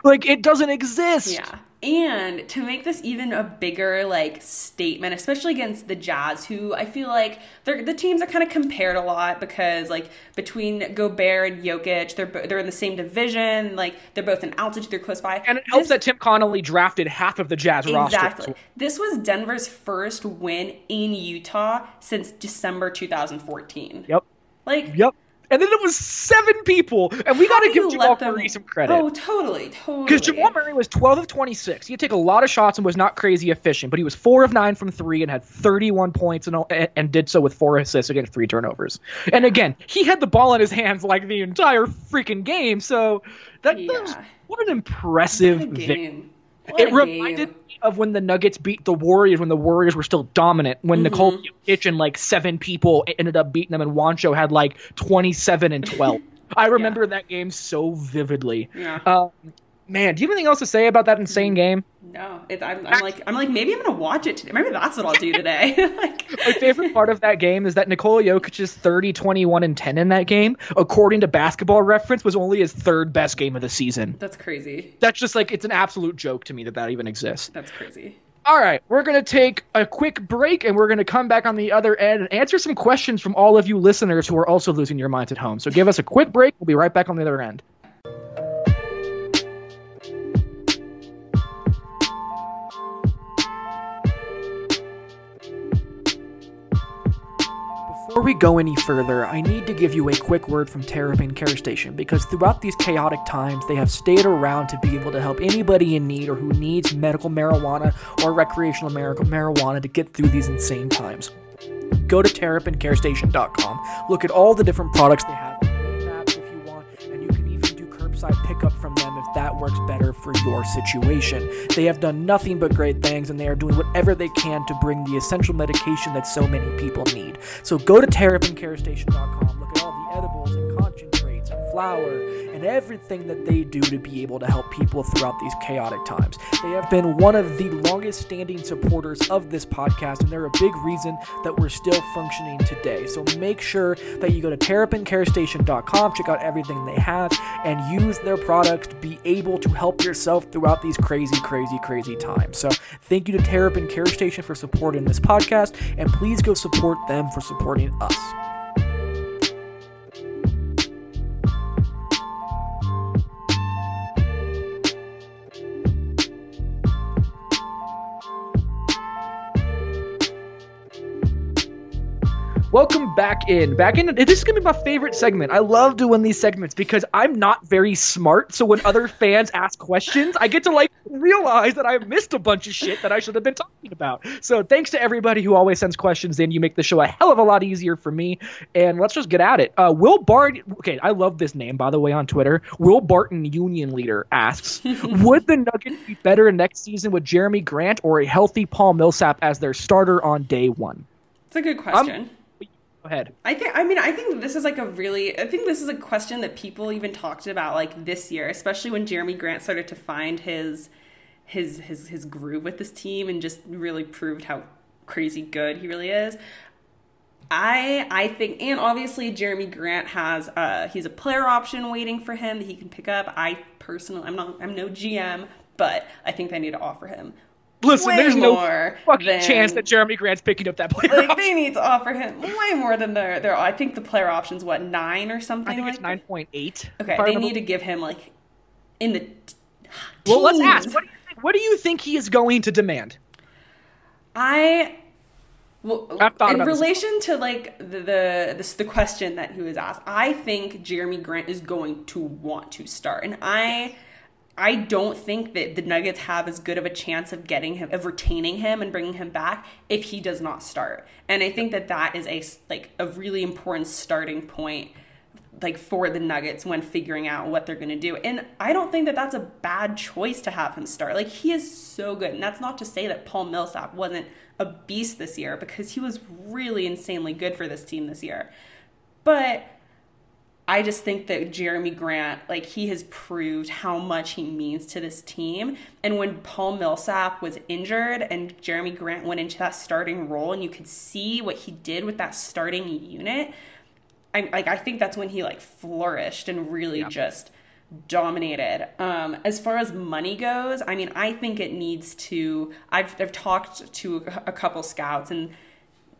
Like, it doesn't exist. Yeah. And to make this even a bigger, like, statement, especially against the Jazz, who I feel like they're, the teams are kind of compared a lot because, like, between Gobert and Jokic, they're they're in the same division. Like, they're both in altitude. They're close by. And it helps this, that Tim Connolly drafted half of the Jazz exactly. roster. Exactly. This was Denver's first win in Utah since December twenty fourteen. Yep. Like. Yep. And then it was seven people, and we got to give Jamal Murray some credit. Oh, totally, totally. Because Jamal Murray was twelve of twenty-six. He had taken a lot of shots and was not crazy efficient, but he was four of nine from three and had thirty-one points and, and did so with four assists against three turnovers. And again, he had the ball in his hands like the entire freaking game, so that, yeah. that was, what an impressive what game. What it reminded game. me of when the Nuggets beat the Warriors when the Warriors were still dominant. When mm-hmm. Nikola Jokic and like seven people ended up beating them, and Juancho had like twenty-seven and twelve. I remember yeah. that game so vividly. Yeah. Uh, man, do you have anything else to say about that insane game? No, it, I'm, I'm like I'm like maybe I'm gonna watch it today. Maybe that's what I'll do today. Like, my favorite part of that game is that Nikola Jokic's thirty, twenty-one, and ten in that game, according to Basketball Reference, was only his third best game of the season. That's crazy. That's just like it's an absolute joke to me that that even exists. That's crazy. All right, we're gonna take a quick break, and we're gonna come back on the other end and answer some questions from all of you listeners who are also losing your minds at home. So give us a quick break. We'll be right back on the other end. Before we go any further, I need to give you a quick word from Terrapin Care Station, because throughout these chaotic times, they have stayed around to be able to help anybody in need or who needs medical marijuana or recreational marijuana to get through these insane times. Go to terrapin care station dot com, look at all the different products they have, if you want, and you can even do curbside pickup from them if that works better for your situation. They have done nothing but great things, and they are doing whatever they can to bring the essential medication that so many people need. So go to terrapin care station dot com, look at all the edibles and concentrates and flower, and everything that they do to be able to help people throughout these chaotic times. They have been one of the longest standing supporters of this podcast, and they're a big reason that we're still functioning today. So make sure that you go to terrapin care station dot com, check out everything they have, and use their products to be able to help yourself throughout these crazy, crazy, crazy times. So thank you to Terrapin Care Station for supporting this podcast, and please go support them for supporting us. Welcome back in. Back in. This is going to be my favorite segment. I love doing these segments because I'm not very smart. So when other fans ask questions, I get to like realize that I missed a bunch of shit that I should have been talking about. So thanks to everybody who always sends questions in. You make the show a hell of a lot easier for me. And let's just get at it. Uh, Will Barton. Okay, I love this name, by the way, on Twitter. Will Barton, Union Leader, asks, would the Nuggets be better next season with Jeremy Grant or a healthy Paul Millsap as their starter on day one? It's a good question. Um, Go ahead. I think, I mean, I think this is like a really, I think this is a question that people even talked about like this year, especially when Jeremy Grant started to find his, his, his, his groove with this team and just really proved how crazy good he really is. I, I think, and obviously Jeremy Grant has uh he's a player option waiting for him that he can pick up. I personally, I'm not, I'm no G M, but I think they need to offer him. Listen, way there's no fucking than, chance that Jeremy Grant's picking up that player like, option. They need to offer him way more than their, their... I think the player option's, what, nine or something? I think like it's nine point eight. Okay, they need to give him, like, in the t- Well, let's ask. What do, you think, what do you think he is going to demand? I... Well, in relation this. to, like, the the, this, the question that he was asked, I think Jeremy Grant is going to want to start. And I... I don't think that the Nuggets have as good of a chance of getting him, of retaining him and bringing him back if he does not start. And I think that that is a, like, a really important starting point, like, for the Nuggets when figuring out what they're going to do. And I don't think that that's a bad choice to have him start. Like, he is so good. And that's not to say that Paul Millsap wasn't a beast this year, because he was really insanely good for this team this year. But I just think that Jeremy Grant, like, he has proved how much he means to this team. And when Paul Millsap was injured and Jeremy Grant went into that starting role and you could see what he did with that starting unit, I like I think that's when he, like, flourished and really yeah. just dominated. Um, as far as money goes, I mean, I think it needs to – I've I've talked to a couple scouts and –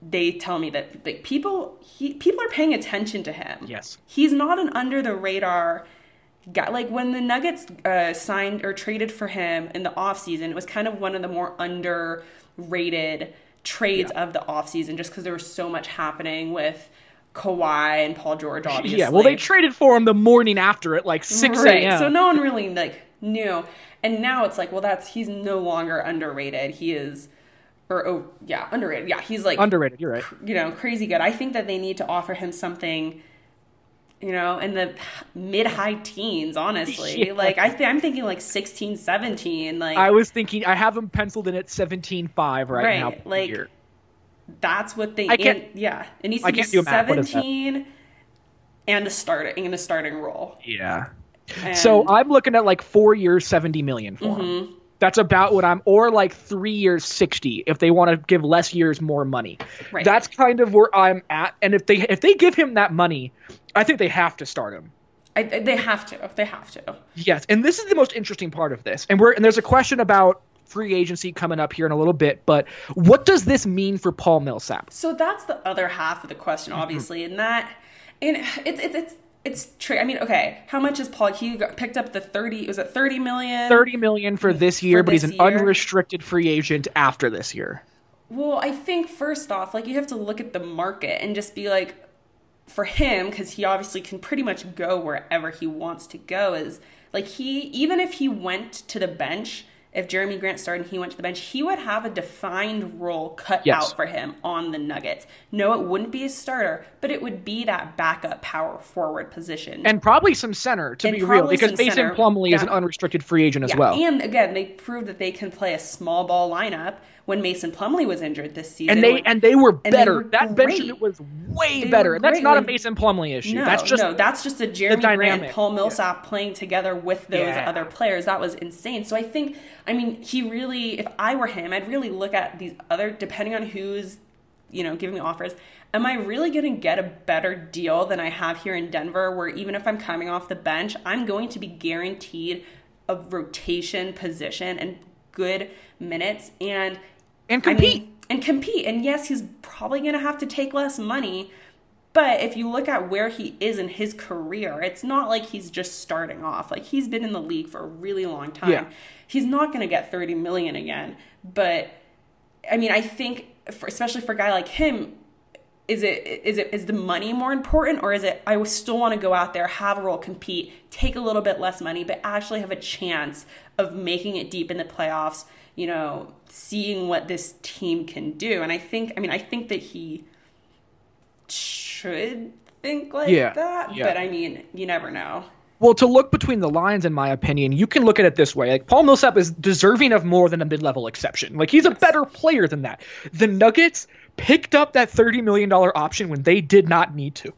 they tell me that like people he people are paying attention to him. Yes. He's not an under the radar guy. Like when the Nuggets uh, signed or traded for him in the offseason, it was kind of one of the more underrated trades yeah. of the offseason just because there was so much happening with Kawhi and Paul George, obviously. Yeah, well, they traded for him the morning after at like six a.m. Right. So no one really like knew. And now it's like, well, that's he's no longer underrated. He is Or, oh, yeah, underrated. Yeah, he's like... Underrated, you're right. You know, crazy good. I think that they need to offer him something, you know, in the mid-high teens, honestly. Yeah. Like, I th- I'm thinking like sixteen, seventeen. Like, I was thinking... I have him penciled in at seventeen point five right, right now. Right, like, year. That's what they... I can't, and, yeah, it needs to I be seventeen and a starter, in a starting role. Yeah. And, so I'm looking at like four years, seventy million dollars for mm-hmm. him. That's about what I'm, or like three years, sixty, if they want to give less years, more money. Right. That's kind of where I'm at. And if they if they give him that money, I think they have to start him. I, they have to. They have to. Yes. And this is the most interesting part of this. And we're and there's a question about free agency coming up here in a little bit. But what does this mean for Paul Millsap? So that's the other half of the question, obviously. Mm-hmm. And that, and it's it's it's. It's true. I mean, okay. How much is Paul? He got, picked up the thirty. Was it thirty million? Thirty million for this year, for but this he's an year. unrestricted free agent after this year. Well, I think first off, like you have to look at the market and just be like, for him, because he obviously can pretty much go wherever he wants to go. Is like he even if he went to the bench, if Jeremy Grant started and he went to the bench, he would have a defined role cut yes. out for him on the Nuggets. No, it wouldn't be a starter, but it would be that backup power forward position. And probably some center, to and be real, because Mason center. Plumlee yeah. is an unrestricted free agent as yeah. well. And again, they proved that they can play a small ball lineup when Mason Plumlee was injured this season. And they when, and they were better. They were that great. bench unit was way they better. And that's not like, a Mason Plumlee issue. No, that's just no, that's just a Jeremy Grant, Paul Millsap yeah. playing together with those yeah. other players. That was insane. So I think, I mean, he really, if I were him, I'd really look at these other, depending on who's, you know, giving me offers. Am I really going to get a better deal than I have here in Denver, where even if I'm coming off the bench, I'm going to be guaranteed a rotation position and good minutes and and compete I mean, and compete. And yes, he's probably going to have to take less money, but if you look at where he is in his career, it's not like he's just starting off. Like, he's been in the league for a really long time. Yeah. He's not going to get thirty million again, but I mean, I think for, especially for a guy like him, Is it is it is the money more important, or is it I still want to go out there, have a role, compete, take a little bit less money, but actually have a chance of making it deep in the playoffs, you know, seeing what this team can do. And I think, I mean, I think that he should think like yeah, that, yeah. but I mean, you never know. Well, to look between the lines, in my opinion, you can look at it this way. Like, Paul Millsap is deserving of more than a mid-level exception. Like, he's yes. a better player than that. The Nuggets picked up that thirty million dollars option when they did not need to.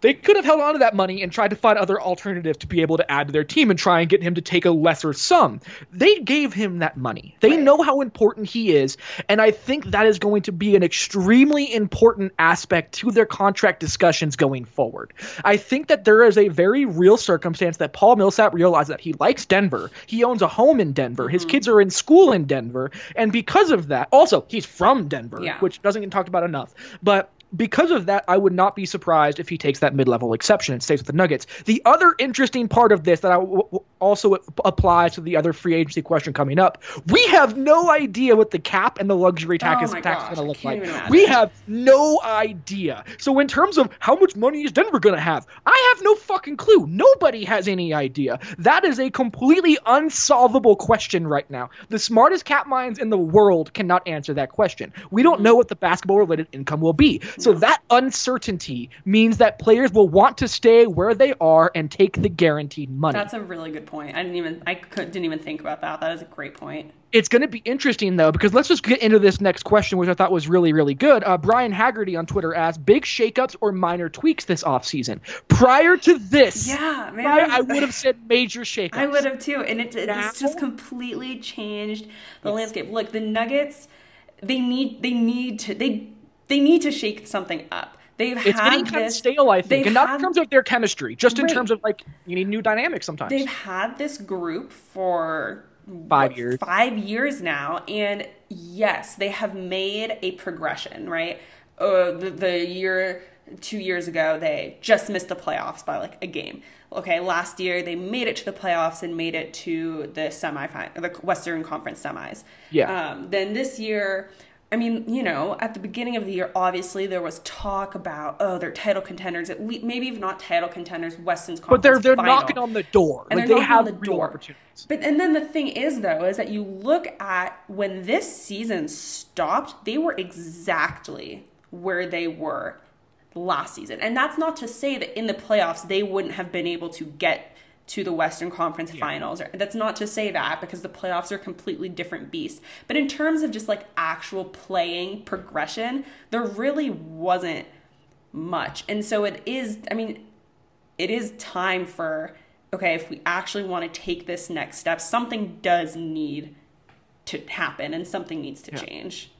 They could have held on to that money and tried to find other alternatives to be able to add to their team and try and get him to take a lesser sum. They gave him that money. They right. know how important he is, and I think that is going to be an extremely important aspect to their contract discussions going forward. I think that there is a very real circumstance that Paul Millsap realized that he likes Denver. He owns a home in Denver. His mm-hmm. kids are in school in Denver, and because of that, also, he's from Denver, yeah. which doesn't get talked about enough, but because of that, I would not be surprised if he takes that mid-level exception and stays with the Nuggets. The other interesting part of this that I w- w- also applies to the other free agency question coming up, we have no idea what the cap and the luxury tax oh is, is going to look like. We have no idea. So in terms of how much money is Denver going to have, I have no fucking clue. Nobody has any idea. That is a completely unsolvable question right now. The smartest cap minds in the world cannot answer that question. We don't know what the basketball-related income will be. So that uncertainty means that players will want to stay where they are and take the guaranteed money. That's a really good point. I didn't even I could, didn't even think about that. That is a great point. It's going to be interesting, though, because let's just get into this next question, which I thought was really, really good. Uh, Brian Haggerty on Twitter asked, big shakeups or minor tweaks this offseason? Prior to this, yeah, man, prior, I would have said major shakeups. I would have, too. And it, it now, just completely changed the yes. landscape. Look, the Nuggets, they need, they need to – they. They need to shake something up. They've it's had getting kind this, of stale, I think, and not had, in terms of their chemistry, just in right. terms of, like, you need new dynamics sometimes. They've had this group for five what, years, five years now, and yes, they have made a progression. Right, uh, the, the year two years ago, they just missed the playoffs by like a game. Okay, last year they made it to the playoffs and made it to the semifinal, the Western Conference semis. Yeah. Um, then this year. I mean, you know, at the beginning of the year, obviously there was talk about, oh, they're title contenders, at least, maybe even not title contenders, Western Conference Final. But they're they're final. knocking on the door. And like, they have the real door. opportunities. But and then the thing is, though, is that you look at when this season stopped, they were exactly where they were last season. And that's not to say that in the playoffs they wouldn't have been able to get to the Western Conference yeah. Finals. That's not to say that, because the playoffs are completely different beasts. But in terms of just like actual playing progression, there really wasn't much. And so it is, I mean, it is time for, okay, if we actually want to take this next step, something does need to happen and something needs to yeah. change.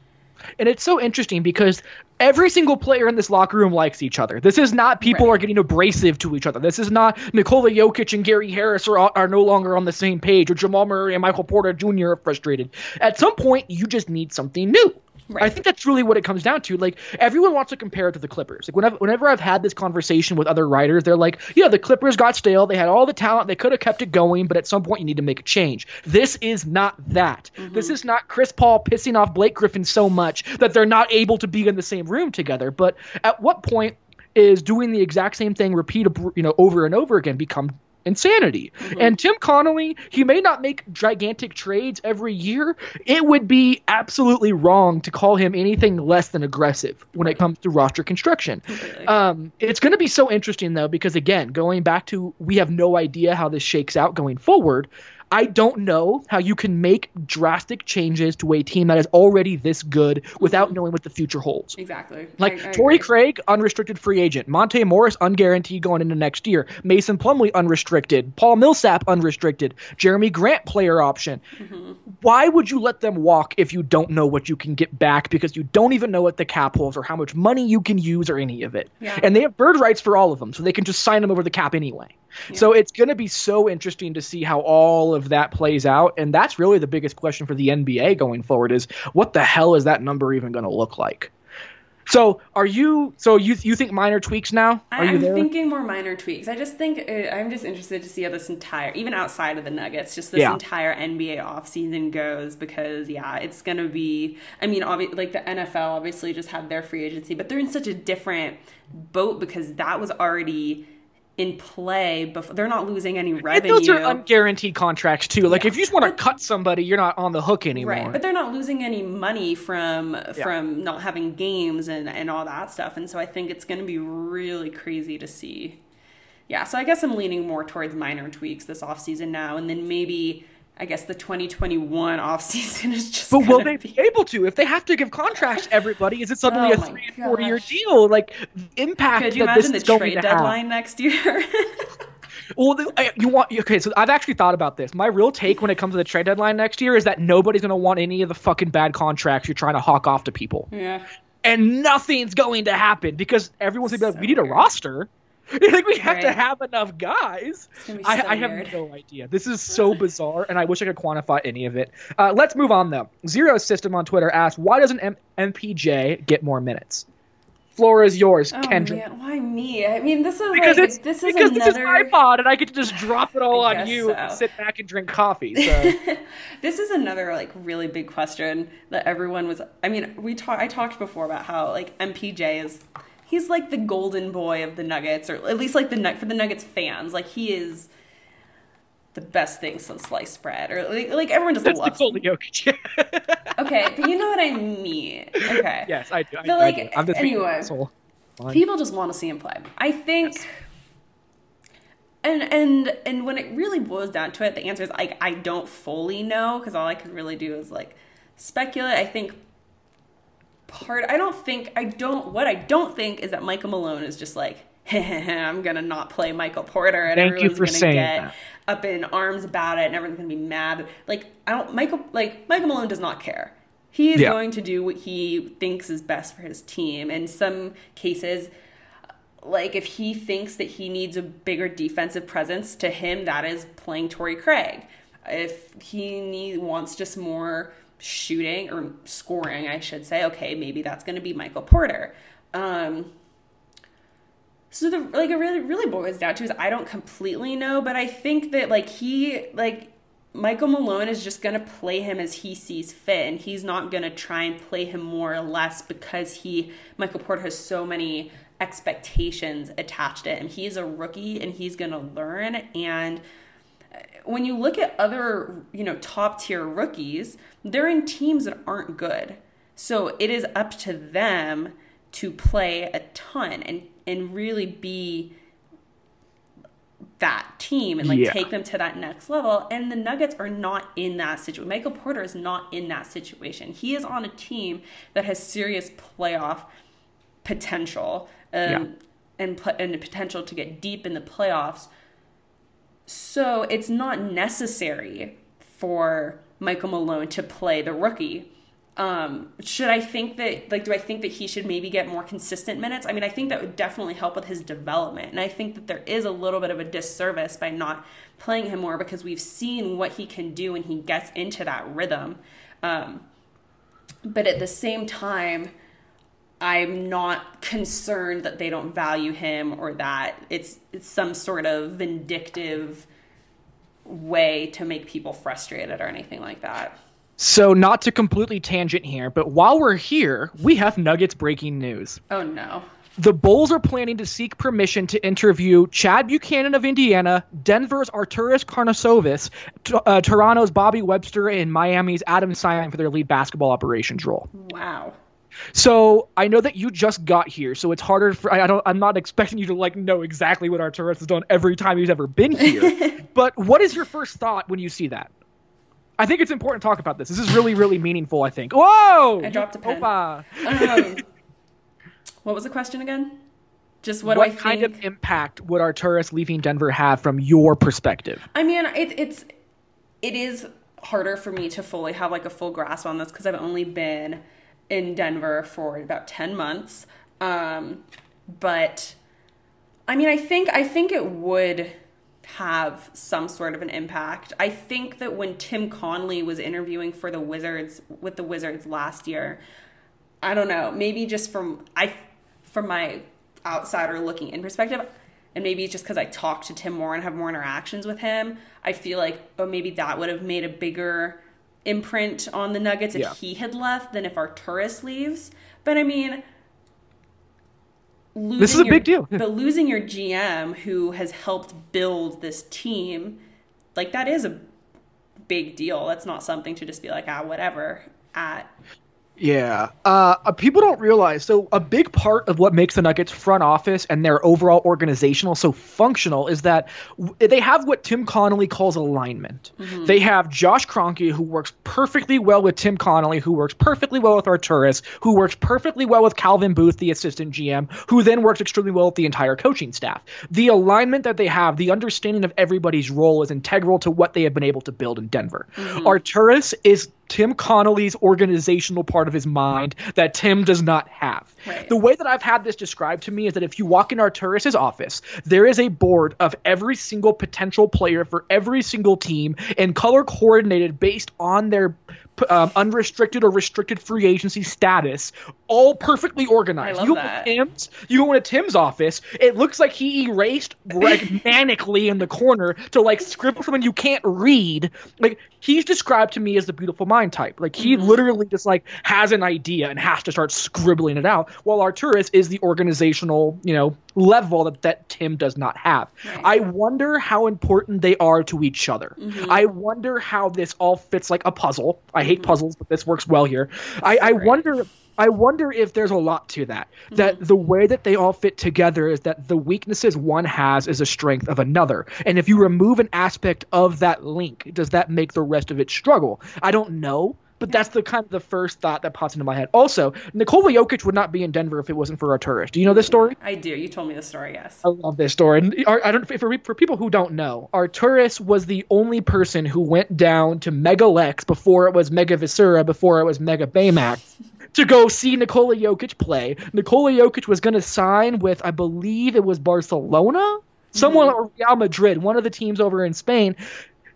And it's so interesting because every single player in this locker room likes each other. This is not people right. are getting abrasive to each other. This is not Nikola Jokic and Gary Harris are are no longer on the same page, or Jamal Murray and Michael Porter Junior are frustrated. At some point, you just need something new. Right. I think that's really what it comes down to. Like, everyone wants to compare it to the Clippers. Like, whenever, whenever I've had this conversation with other writers, they're like, yeah, the Clippers got stale. They had all the talent. They could have kept it going, but at some point you need to make a change. This is not that. Mm-hmm. This is not Chris Paul pissing off Blake Griffin so much that they're not able to be in the same room together. But at what point is doing the exact same thing repeat, you know, over and over again become insanity? Mm-hmm. And Tim Connolly, he may not make gigantic trades every year. It would be absolutely wrong to call him anything less than aggressive when it comes to roster construction. Okay. Um, it's going to be so interesting, though, because, again, going back to we have no idea how this shakes out going forward, I don't know how you can make drastic changes to a team that is already this good without knowing what the future holds. Exactly. Like I, I Torrey Craig, unrestricted free agent. Monte Morris, unguaranteed going into next year. Mason Plumlee, unrestricted. Paul Millsap, unrestricted. Jeremy Grant, player option. Mm-hmm. Why would you let them walk if you don't know what you can get back, because you don't even know what the cap holds or how much money you can use or any of it? Yeah. And they have bird rights for all of them, so they can just sign them over the cap anyway. Yeah. So it's going to be so interesting to see how all of that plays out, and that's really the biggest question for the N B A going forward is, what the hell is that number even going to look like? So are you – so you you think minor tweaks now? Are I'm you there? Thinking more minor tweaks. I just think – I'm just interested to see how this entire – even outside of the Nuggets, just this yeah. entire N B A offseason goes, because, yeah, it's going to be – I mean, obvi- like the N F L obviously just had their free agency, but they're in such a different boat because that was already – in play before. They're not losing any revenue. And those are unguaranteed contracts too. Like yeah. if you just want but, to cut somebody, you're not on the hook anymore. Right. But they're not losing any money from yeah. from not having games and, and all that stuff. And so I think it's going to be really crazy to see. Yeah. So I guess I'm leaning more towards minor tweaks this offseason now. And then maybe I guess the twenty twenty-one offseason is just. But will they be... be able to? If they have to give contracts to everybody, is it suddenly oh a three and four year deal? Like the impact. Could you that imagine this the is trade deadline have. Next year? Well, you want okay. So I've actually thought about this. My real take when it comes to the trade deadline next year is that nobody's going to want any of the fucking bad contracts you're trying to hawk off to people. Yeah. And nothing's going to happen because everyone's going to be like, so we need a weird. roster. Like we have right. to have enough guys. So I, I have no idea. This is so bizarre, and I wish I could quantify any of it. Uh, let's move on, though. Zero System on Twitter asks, why doesn't M- MPJ get more minutes? Floor is yours, oh, Kendra. Man. Why me? I mean, this is because like, this is because another... this is my pod, and I get to just drop it all on you so. and sit back and drink coffee. So. This is another like really big question that everyone was. I mean, we talked. I talked before about how like M P J is. He's like the golden boy of the Nuggets, or at least like the for the Nuggets fans. Like he is the best thing since sliced bread, or like, like everyone just That's loves him. Jokic. Okay, but you know what I mean. Okay. Yes, I do. I, but like I do. I'm just anyway, people just want to see him play. I think. Yes. And and and when it really boils down to it, the answer is like I don't fully know, because all I could really do is like speculate. I think. Part I don't think I don't what I don't think is that Michael Malone is just like I'm gonna not play Michael Porter and Thank everyone's you for gonna get that. Up in arms about it and everyone's gonna be mad. Like I don't Michael like Michael Malone does not care. He is yeah. going to do what he thinks is best for his team. In some cases, like if he thinks that he needs a bigger defensive presence, to him that is playing Torrey Craig. If he need, wants just more shooting or scoring, I should say, okay, maybe that's going to be Michael Porter. Um, so the, like it really, really boils down to is I don't completely know, but I think that like he, like Michael Malone is just going to play him as he sees fit, and he's not going to try and play him more or less because he, Michael Porter has so many expectations attached to him. He is a rookie and he's going to learn. And when you look at other, you know, top tier rookies, they're in teams that aren't good. So it is up to them to play a ton and, and really be that team and like yeah. take them to that next level. And the Nuggets are not in that situation. Michael Porter is not in that situation. He is on a team that has serious playoff potential um, yeah. and, and the potential to get deep in the playoffs. So it's not necessary for Michael Malone to play the rookie. Um, should I think that, like, do I think that he should maybe get more consistent minutes? I mean, I think that would definitely help with his development. And I think that there is a little bit of a disservice by not playing him more, because we've seen what he can do when he gets into that rhythm. Um, but at the same time, I'm not concerned that they don't value him or that it's, it's some sort of vindictive way to make people frustrated or anything like that. So not to completely tangent here, but while we're here, we have Nuggets breaking news. Oh, no. The Bulls are planning to seek permission to interview Chad Buchanan of Indiana, Denver's Arturas Karnisovas, t- uh, Toronto's Bobby Webster, and Miami's Adam Simon for their lead basketball operations role. Wow. So I know that you just got here, so it's harder for I don't I'm not expecting you to like know exactly what Arturos has done every time he's ever been here. But what is your first thought when you see that? I think it's important to talk about this. This is really, really meaningful, I think. Whoa! I dropped a pen. Um, what was the question again? Just what, what do I kind think? Of impact would Arturos leaving Denver have from your perspective? I mean, it, it's it is harder for me to fully have like a full grasp on this because I've only been in Denver for about ten months. Um, but I mean, I think I think it would have some sort of an impact. I think that when Tim Connolly was interviewing for the Wizards with the Wizards last year, I don't know, maybe just from I from my outsider looking in perspective, and maybe just because I talk to Tim more and have more interactions with him, I feel like, oh, maybe that would have made a bigger imprint on the Nuggets if yeah. he had left than if Arturos leaves. But I mean, losing this is a your, big deal. Yeah. But losing your G M who has helped build this team, like that is a big deal. That's not something to just be like, ah, whatever. At Yeah. Uh, people don't realize, so a big part of what makes the Nuggets front office and their overall organizational so functional is that w- they have what Tim Connolly calls alignment. Mm-hmm. They have Josh Kroenke, who works perfectly well with Tim Connolly, who works perfectly well with Arturos, who works perfectly well with Calvin Booth, the assistant G M, who then works extremely well with the entire coaching staff. The alignment that they have, the understanding of everybody's role is integral to what they have been able to build in Denver. Mm-hmm. Arturos is Tim Connolly's organizational part of his mind that Tim does not have. Right. The way that I've had this described to me is that if you walk in Arturos' office, there is a board of every single potential player for every single team and color coordinated based on their um, unrestricted or restricted free agency status, all perfectly organized. I love you that. Go to Tim's, you go into Tim's office, it looks like he erased like manically in the corner to like scribble something you can't read. Like he's described to me as the beautiful mind type. Like he mm-hmm. literally just like has an idea and has to start scribbling it out, while Arturos is the organizational, you know, level that, that Tim does not have. Right. I wonder how important they are to each other. Mm-hmm. I wonder how this all fits like a puzzle. I hate mm-hmm. puzzles, but this works well here. I, I wonder I wonder if there's a lot to that, that mm-hmm. the way that they all fit together is that the weaknesses one has is a strength of another. And if you remove an aspect of that link, does that make the rest of it struggle? I don't know, but that's the kind of the first thought that pops into my head. Also, Nikola Jokic would not be in Denver if it wasn't for Arturos. Do you know this story? I do. You told me this story, yes. I love this story. And I don't, for, for people who don't know, Arturos was the only person who went down to Mega Lex before it was Mega Viscera, before it was Mega Baymax, to go see Nikola Jokic play. Nikola Jokic was going to sign with, I believe it was Barcelona? Someone mm-hmm. or Real Madrid, one of the teams over in Spain.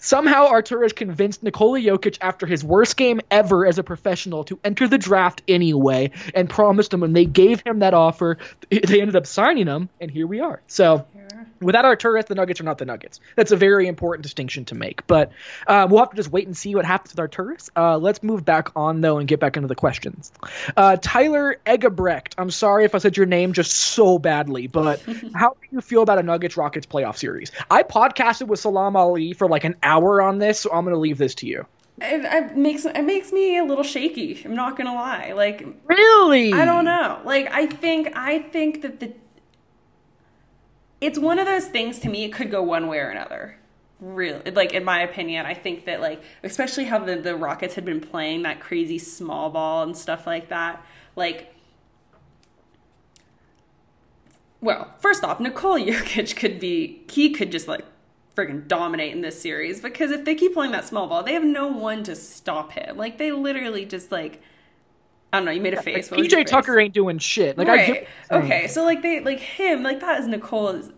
Somehow Arturos convinced Nikola Jokic after his worst game ever as a professional to enter the draft anyway and promised him, and they gave him that offer. They ended up signing him, and here we are. So yeah. without Arturos, the Nuggets are not the Nuggets. That's a very important distinction to make. But uh, we'll have to just wait and see what happens with Arturos. Uh, let's move back on, though, and get back into the questions. Uh, Tyler Egebrecht, I'm sorry if I said your name just so badly, but how do you feel about a Nuggets-Rockets playoff series? I podcasted with Salam Ali for like an hour. hour on this, so I'm gonna leave this to you. It, it makes it makes me a little shaky. I'm not gonna lie. Like, really, I don't know. Like, I think I think that the it's one of those things to me. It could go one way or another. Really, like in my opinion, I think that like especially how the the Rockets had been playing that crazy small ball and stuff like that. Like, well, first off, Nikola Jokic could be he could just like. friggin' dominate in this series, because if they keep playing that small ball, they have no one to stop him. Like, they literally just, like, I don't know, you made a face. Like, P J Tucker face? Ain't doing shit. Like, right. I get- okay, so, like, they, like, him, like, that is Nikola's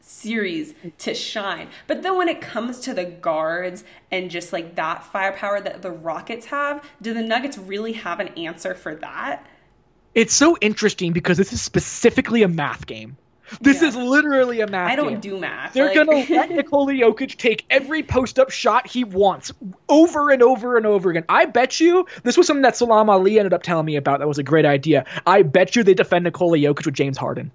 series to shine. But then when it comes to the guards and just, like, that firepower that the Rockets have, do the Nuggets really have an answer for that? It's so interesting because this is specifically a math game. This yeah. is literally a math I don't game. do math. They're like... going to let Nikola Jokic take every post-up shot he wants over and over and over again. I bet you – this was something that Salam Ali ended up telling me about that was a great idea. I bet you they defend Nikola Jokic with James Harden.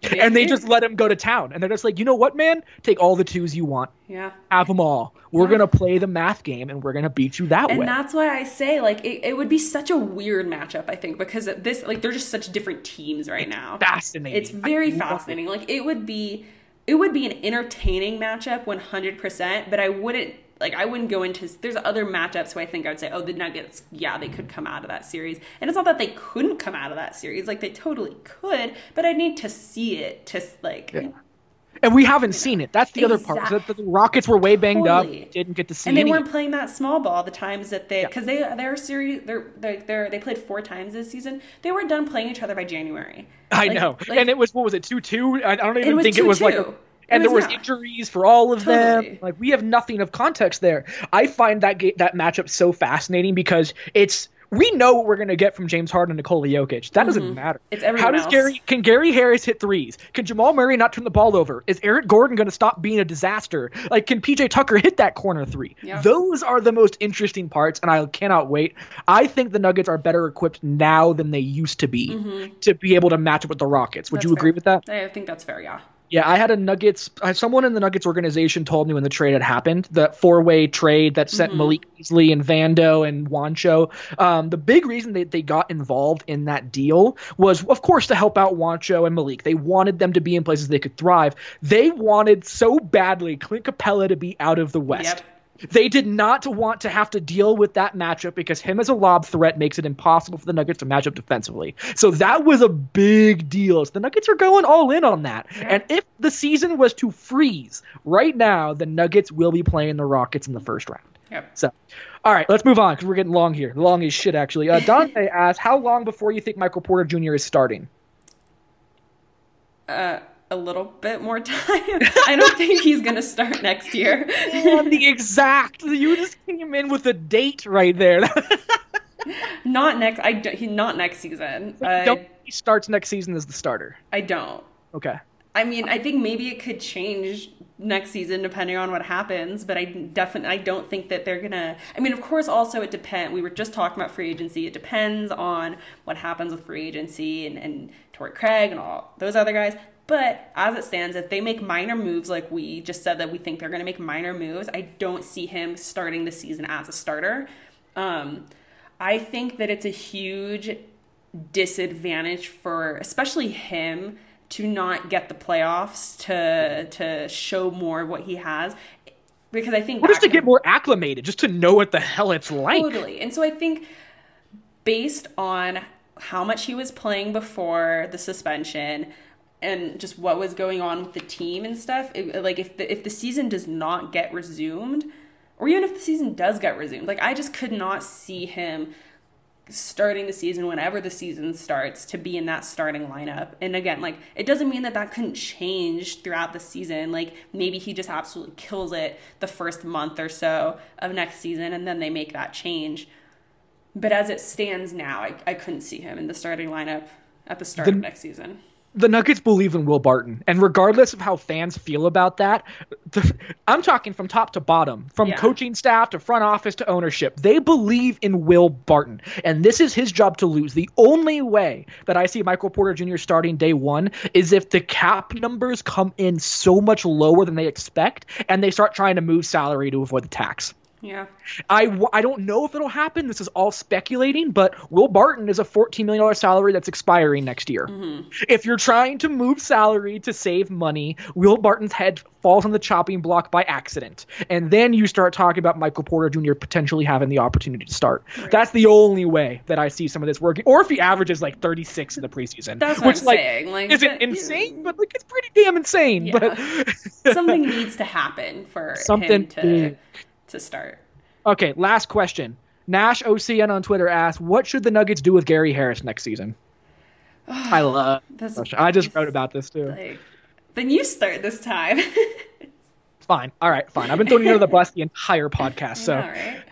They and they did. just let him go to town. And they're just like, you know what, man? Take all the twos you want. Yeah. Have them all. We're yeah. going to play the math game, and we're going to beat you that and way. And that's why I say, like, it, it would be such a weird matchup, I think, because this, like, they're just such different teams right it's now. Fascinating. It's very fascinating. It. Like, it would be, it would be an entertaining matchup one hundred percent, but I wouldn't, like, I wouldn't go into, there's other matchups who I think I would say, oh, the Nuggets, yeah, they could come out of that series. And it's not that they couldn't come out of that series. Like, they totally could, but I need to see it to, like. Yeah. And we haven't seen it. That's the exactly. other part. The, the Rockets were way banged totally. up, didn't get to see it. And they any. weren't playing that small ball the times that they, because yeah. they, their series, they're, they're, they're, they played four times this season. They were done playing each other by January. I like, know. Like, and it was, what was it, two two? I don't even it think two, it was two. like. A, And was there was not. injuries for all of totally. them. Like, we have nothing of context there. I find that ga- that matchup so fascinating because it's we know what we're going to get from James Harden and Nikola Jokic. That mm-hmm. doesn't matter. It's everyone How does else. Gary can Gary Harris hit threes? Can Jamal Murray not turn the ball over? Is Eric Gordon going to stop being a disaster? Like, can P J Tucker hit that corner three? Yep. Those are the most interesting parts, and I cannot wait. I think the Nuggets are better equipped now than they used to be mm-hmm. to be able to match up with the Rockets. Would that's you agree fair. with that? I think that's fair, yeah. Yeah, I had a Nuggets – someone in the Nuggets organization told me when the trade had happened, the four-way trade that sent mm-hmm. Malik Beasley and Vando and Juancho. Um, the big reason that they got involved in that deal was, of course, to help out Juancho and Malik. They wanted them to be in places they could thrive. They wanted so badly Clint Capella to be out of the West. Yep. They did not want to have to deal with that matchup because him as a lob threat makes it impossible for the Nuggets to match up defensively. So that was a big deal. So the Nuggets are going all in on that. Yeah. And if the season was to freeze right now, the Nuggets will be playing the Rockets in the first round. Yep. So, all right, let's move on because we're getting long here. Long as shit, actually. Uh, Dante asks, how long before you think Michael Porter Junior is starting? Uh. A little bit more time. I don't think he's going to start next year. Yeah, the exact. You just came in with a date right there. Not next. I don't, not next season. So I, don't he starts next season as the starter? I don't. Okay. I mean, I think maybe it could change next season depending on what happens, but I definitely I don't think that they're gonna. I mean, of course, also it depends. We were just talking about free agency. It depends on what happens with free agency and and Torrey Craig and all those other guys. But as it stands, if they make minor moves, like we just said that we think they're going to make minor moves, I don't see him starting the season as a starter. Um, I think that it's a huge disadvantage for especially him to not get the playoffs to to show more of what he has. Because I think... Well, just to get more acclimated, just to know what the hell it's like. Totally. And so I think based on how much he was playing before the suspension and just what was going on with the team and stuff, it, like if the, if the season does not get resumed, or even if the season does get resumed, like I just could not see him starting the season whenever the season starts to be in that starting lineup. And again, like it doesn't mean that that couldn't change throughout the season. Like maybe he just absolutely kills it the first month or so of next season, and then they make that change. But as it stands now, I, I couldn't see him in the starting lineup at the start the- of next season. The Nuggets believe in Will Barton, and regardless of how fans feel about that, the, I'm talking from top to bottom, from yeah. coaching staff to front office to ownership. They believe in Will Barton, and this is his job to lose. The only way that I see Michael Porter Junior starting day one is if the cap numbers come in so much lower than they expect, and they start trying to move salary to avoid the tax. Yeah, I, w- I don't know if it'll happen. This is all speculating, but Will Barton is a fourteen million dollars salary that's expiring next year. Mm-hmm. If you're trying to move salary to save money, Will Barton's head falls on the chopping block by accident. And then you start talking about Michael Porter Junior potentially having the opportunity to start. Right. That's the only way that I see some of this working. Or if he averages like thirty-six in the preseason. That's what which, I'm like, saying. Like, is it insane? Yeah. But like, it's pretty damn insane. Yeah. But something needs to happen for something him to... Mm. to start. Okay, last question. Nash O C N on Twitter asks, what should the Nuggets do with Gary Harris next season? Oh, I love this. I just wrote about this too. Like, then you start this time. Fine. All right, fine. I've been throwing you under the bus the entire podcast. So know, right?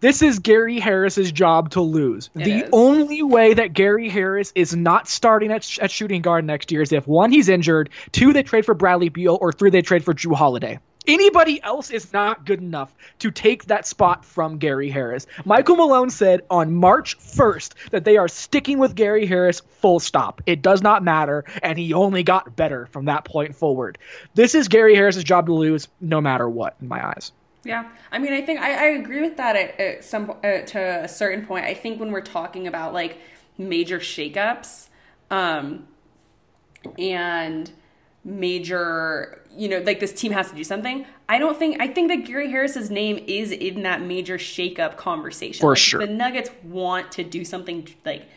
This is Gary Harris's job to lose. It the is. only way that Gary Harris is not starting at, sh- at shooting guard next year is if, one, he's injured, two, they trade for Bradley Beal, or three, they trade for Jrue Holiday. Anybody else is not good enough to take that spot from Gary Harris. Michael Malone said on March first that they are sticking with Gary Harris full stop. It does not matter, and he only got better from that point forward. This is Gary Harris's job to lose no matter what, in my eyes. Yeah, I mean, I think I, I agree with that at, at some uh, to a certain point. I think when we're talking about, like, major shakeups um, and major, you know, like this team has to do something. I don't think, I think that Gary Harris's name is in that major shakeup conversation. For like, sure. The Nuggets want to do something, like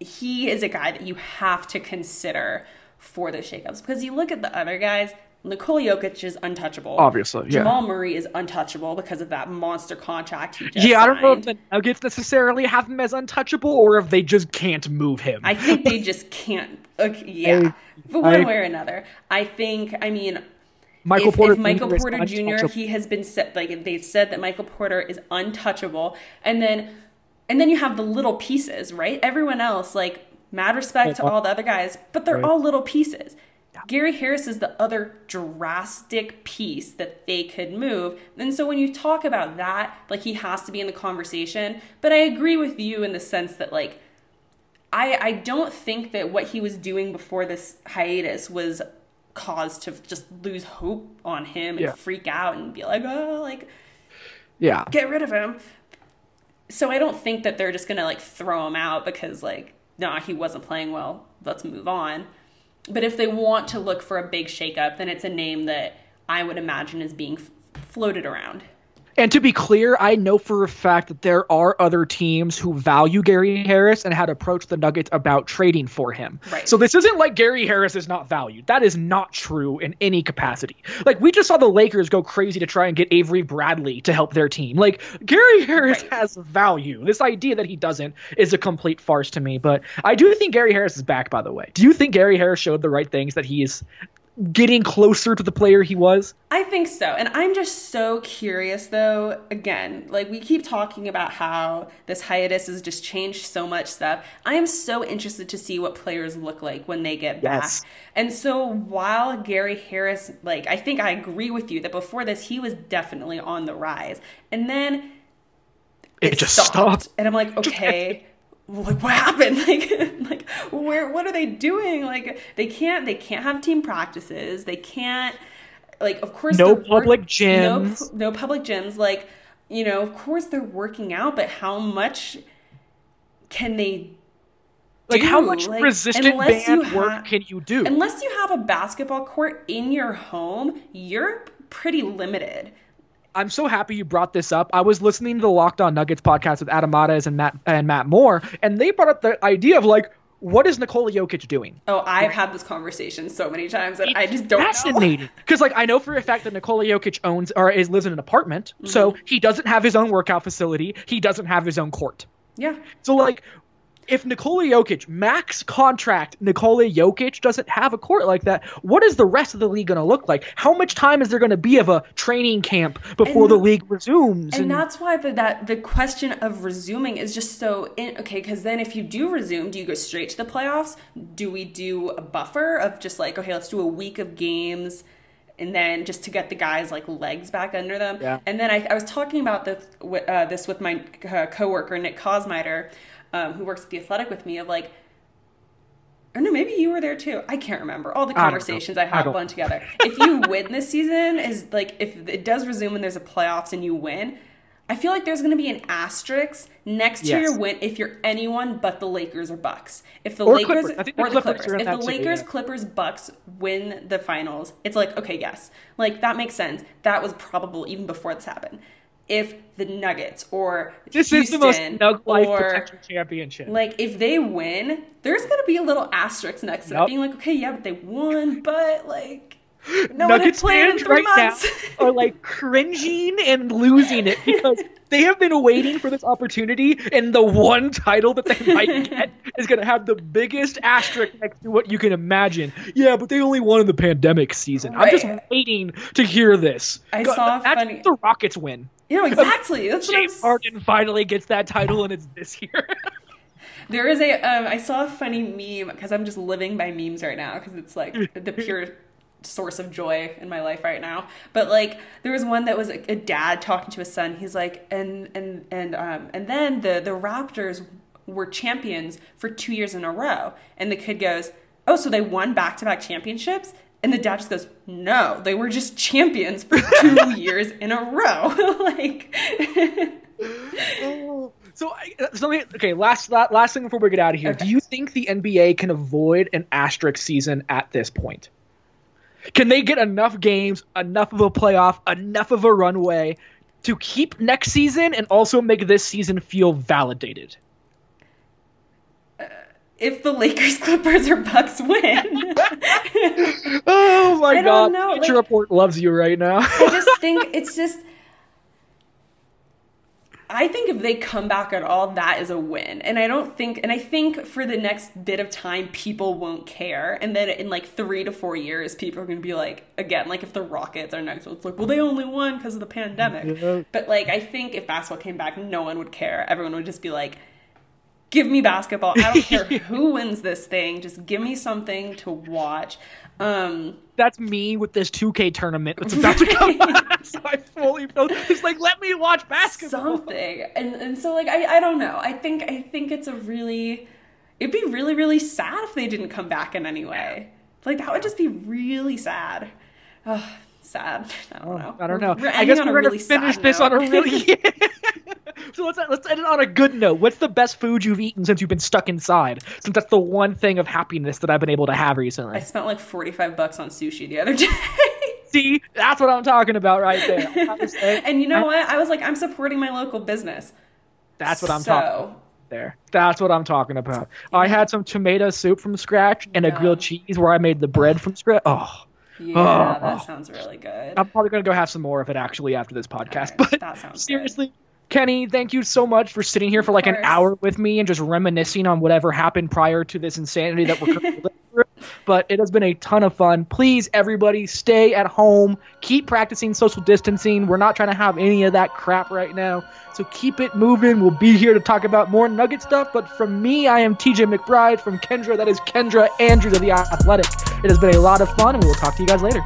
he is a guy that you have to consider for the shakeups, because you look at the other guys, Nikola Jokic is untouchable. Obviously, yeah. Jamal Murray is untouchable because of that monster contract he just Yeah, I don't signed. know if the Nuggets necessarily have him as untouchable or if they just can't move him. I think they just can't. Okay, yeah, I, but one I, way or another. I think, I mean, Michael if, Porter, if Michael Porter Junior, he has been set, like they've said that Michael Porter is untouchable. And then, and then you have the little pieces, right? Everyone else, like, mad respect to all the other guys, but they're right. all little pieces. Yeah. Gary Harris is the other drastic piece that they could move. And so when you talk about that, like, he has to be in the conversation. But I agree with you in the sense that, like, I, I don't think that what he was doing before this hiatus was cause to just lose hope on him and yeah. freak out and be like, oh, like, yeah, get rid of him. So I don't think that they're just going to, like, throw him out because, like, nah, he wasn't playing well, let's move on. But if they want to look for a big shakeup, then it's a name that I would imagine is being f- floated around. And to be clear, I know for a fact that there are other teams who value Gary Harris and had approached the Nuggets about trading for him. Right. So this isn't like Gary Harris is not valued. That is not true in any capacity. Like, we just saw the Lakers go crazy to try and get Avery Bradley to help their team. Like, Gary Harris right. has value. This idea that he doesn't is a complete farce to me. But I do think Gary Harris is back, by the way. Do you think Gary Harris showed the right things, that he is getting closer to the player he was? I think so. And I'm just so curious, though, again, like, we keep talking about how this hiatus has just changed so much stuff. I am so interested to see what players look like when they get yes. back. And so while Gary Harris, like, I think I agree with you that before this, he was definitely on the rise. And then it, it just stopped. stopped. And I'm like, okay, like, what happened? Like, like, where, what are they doing? Like, they can't, they can't have team practices. They can't, like, of course, no public work, gyms, no, no public gyms. Like, you know, of course they're working out, but how much can they do? Like, how much like, resistant band ha- work can you do? Unless you have a basketball court in your home, you're pretty limited. I'm so happy you brought this up. I was listening to the Locked On Nuggets podcast with Adam Adez and Matt and Matt Moore, and they brought up the idea of, like, what is Nikola Jokic doing? Oh, I've had this conversation so many times that it's I just don't fascinating. know. Because, like, I know for a fact that Nikola Jokic owns or is lives in an apartment, mm-hmm. so he doesn't have his own workout facility. He doesn't have his own court. Yeah. So, like, if Nikola Jokic, max contract Nikola Jokic, doesn't have a court like that, what is the rest of the league going to look like? How much time is there going to be of a training camp before and, the league resumes? And, and that's why the, that, the question of resuming is just so in, okay, because then if you do resume, do you go straight to the playoffs? Do we do a buffer of just like, okay, let's do a week of games and then just to get the guys, like, legs back under them? Yeah. And then I, I was talking about this, uh, this with my uh, coworker, Nick Kosmider, Um, who works at The Athletic with me, of like, or no, maybe you were there too. I can't remember. All the conversations I, I have blown together. If you win this season, is like, if it does resume and there's a playoffs and you win, I feel like there's going to be an asterisk next yes. to your win if you're anyone but the Lakers or Bucks. If the or Lakers Clippers. I think or the Clippers, Clippers. If the Lakers, too, yeah. Clippers, Bucks win the finals, it's like, okay, yes, like that makes sense. That was probable even before this happened. If the Nuggets or this Houston is the most Nug Life Protection Championship, like if they win, there's gonna be a little asterisk next to nope. it, being like, okay, yeah, but they won, but like no Nuggets one had played in three right months. Now are like cringing and losing it because they have been waiting for this opportunity, and the one title that they might get is gonna have the biggest asterisk next to what you can imagine. Yeah, but they only won in the pandemic season. Right. I'm just waiting to hear this. I God, saw funny. The Rockets win. You know, exactly. That's what James Harden finally gets that title, and it's this year. There is a, um, I saw a funny meme, because I'm just living by memes right now, because it's like the pure source of joy in my life right now. But like there was one that was a, a dad talking to his son. He's like, and and and um and then the the Raptors were champions for two years in a row. And the kid goes, "Oh, so they won back-to-back championships?" And the dad just goes, "No, they were just champions for two years in a row." Like, oh. So, I, so let me, okay, last, last last thing before we get out of here. Okay. Do you think the N B A can avoid an asterisk season at this point? Can they get enough games, enough of a playoff, enough of a runway to keep next season and also make this season feel validated? If the Lakers, Clippers, or Bucks win. Oh, my I God. Future like, Report loves you right now. I just think it's just... I think if they come back at all, that is a win. And I don't think... And I think for the next bit of time, people won't care. And then in, like, three to four years, people are going to be like... Again, like, if the Rockets are next, it's like, well, they only won because of the pandemic. Yeah. But, like, I think if basketball came back, no one would care. Everyone would just be like... Give me basketball. I don't care who wins this thing. Just give me something to watch. Um, That's me with this two K tournament that's about to come on. So I fully know. It's like, let me watch basketball. Something. And and so, like, I, I don't know. I think I think it's a really... It'd be really, really sad if they didn't come back in any way. Like, that would just be really sad. Oh, sad. I don't know. I don't know. We're I guess we're going really to finish this note. on a really... So let's let's end it on a good note. What's the best food you've eaten since you've been stuck inside? Since that's the one thing of happiness that I've been able to have recently. I spent like forty-five bucks on sushi the other day. See, that's what I'm talking about right there. And you know I, what? I was like, I'm supporting my local business. That's what I'm so. talking about. There. That's what I'm talking about. Yeah. I had some tomato soup from scratch and yeah. a grilled cheese where I made the bread from scratch. Oh. Yeah, oh. That sounds really good. I'm probably going to go have some more of it actually after this podcast. Right. But that sounds seriously. Good. Kenny, thank you so much for sitting here for like an hour with me and just reminiscing on whatever happened prior to this insanity that we're currently living through. But it has been a ton of fun. Please, everybody, stay at home. Keep practicing social distancing. We're not trying to have any of that crap right now. So keep it moving. We'll be here to talk about more Nugget stuff. But from me, I am T J McBride. From Kendra, that is Kendra Andrews of The Athletic. It has been a lot of fun, and we will talk to you guys later.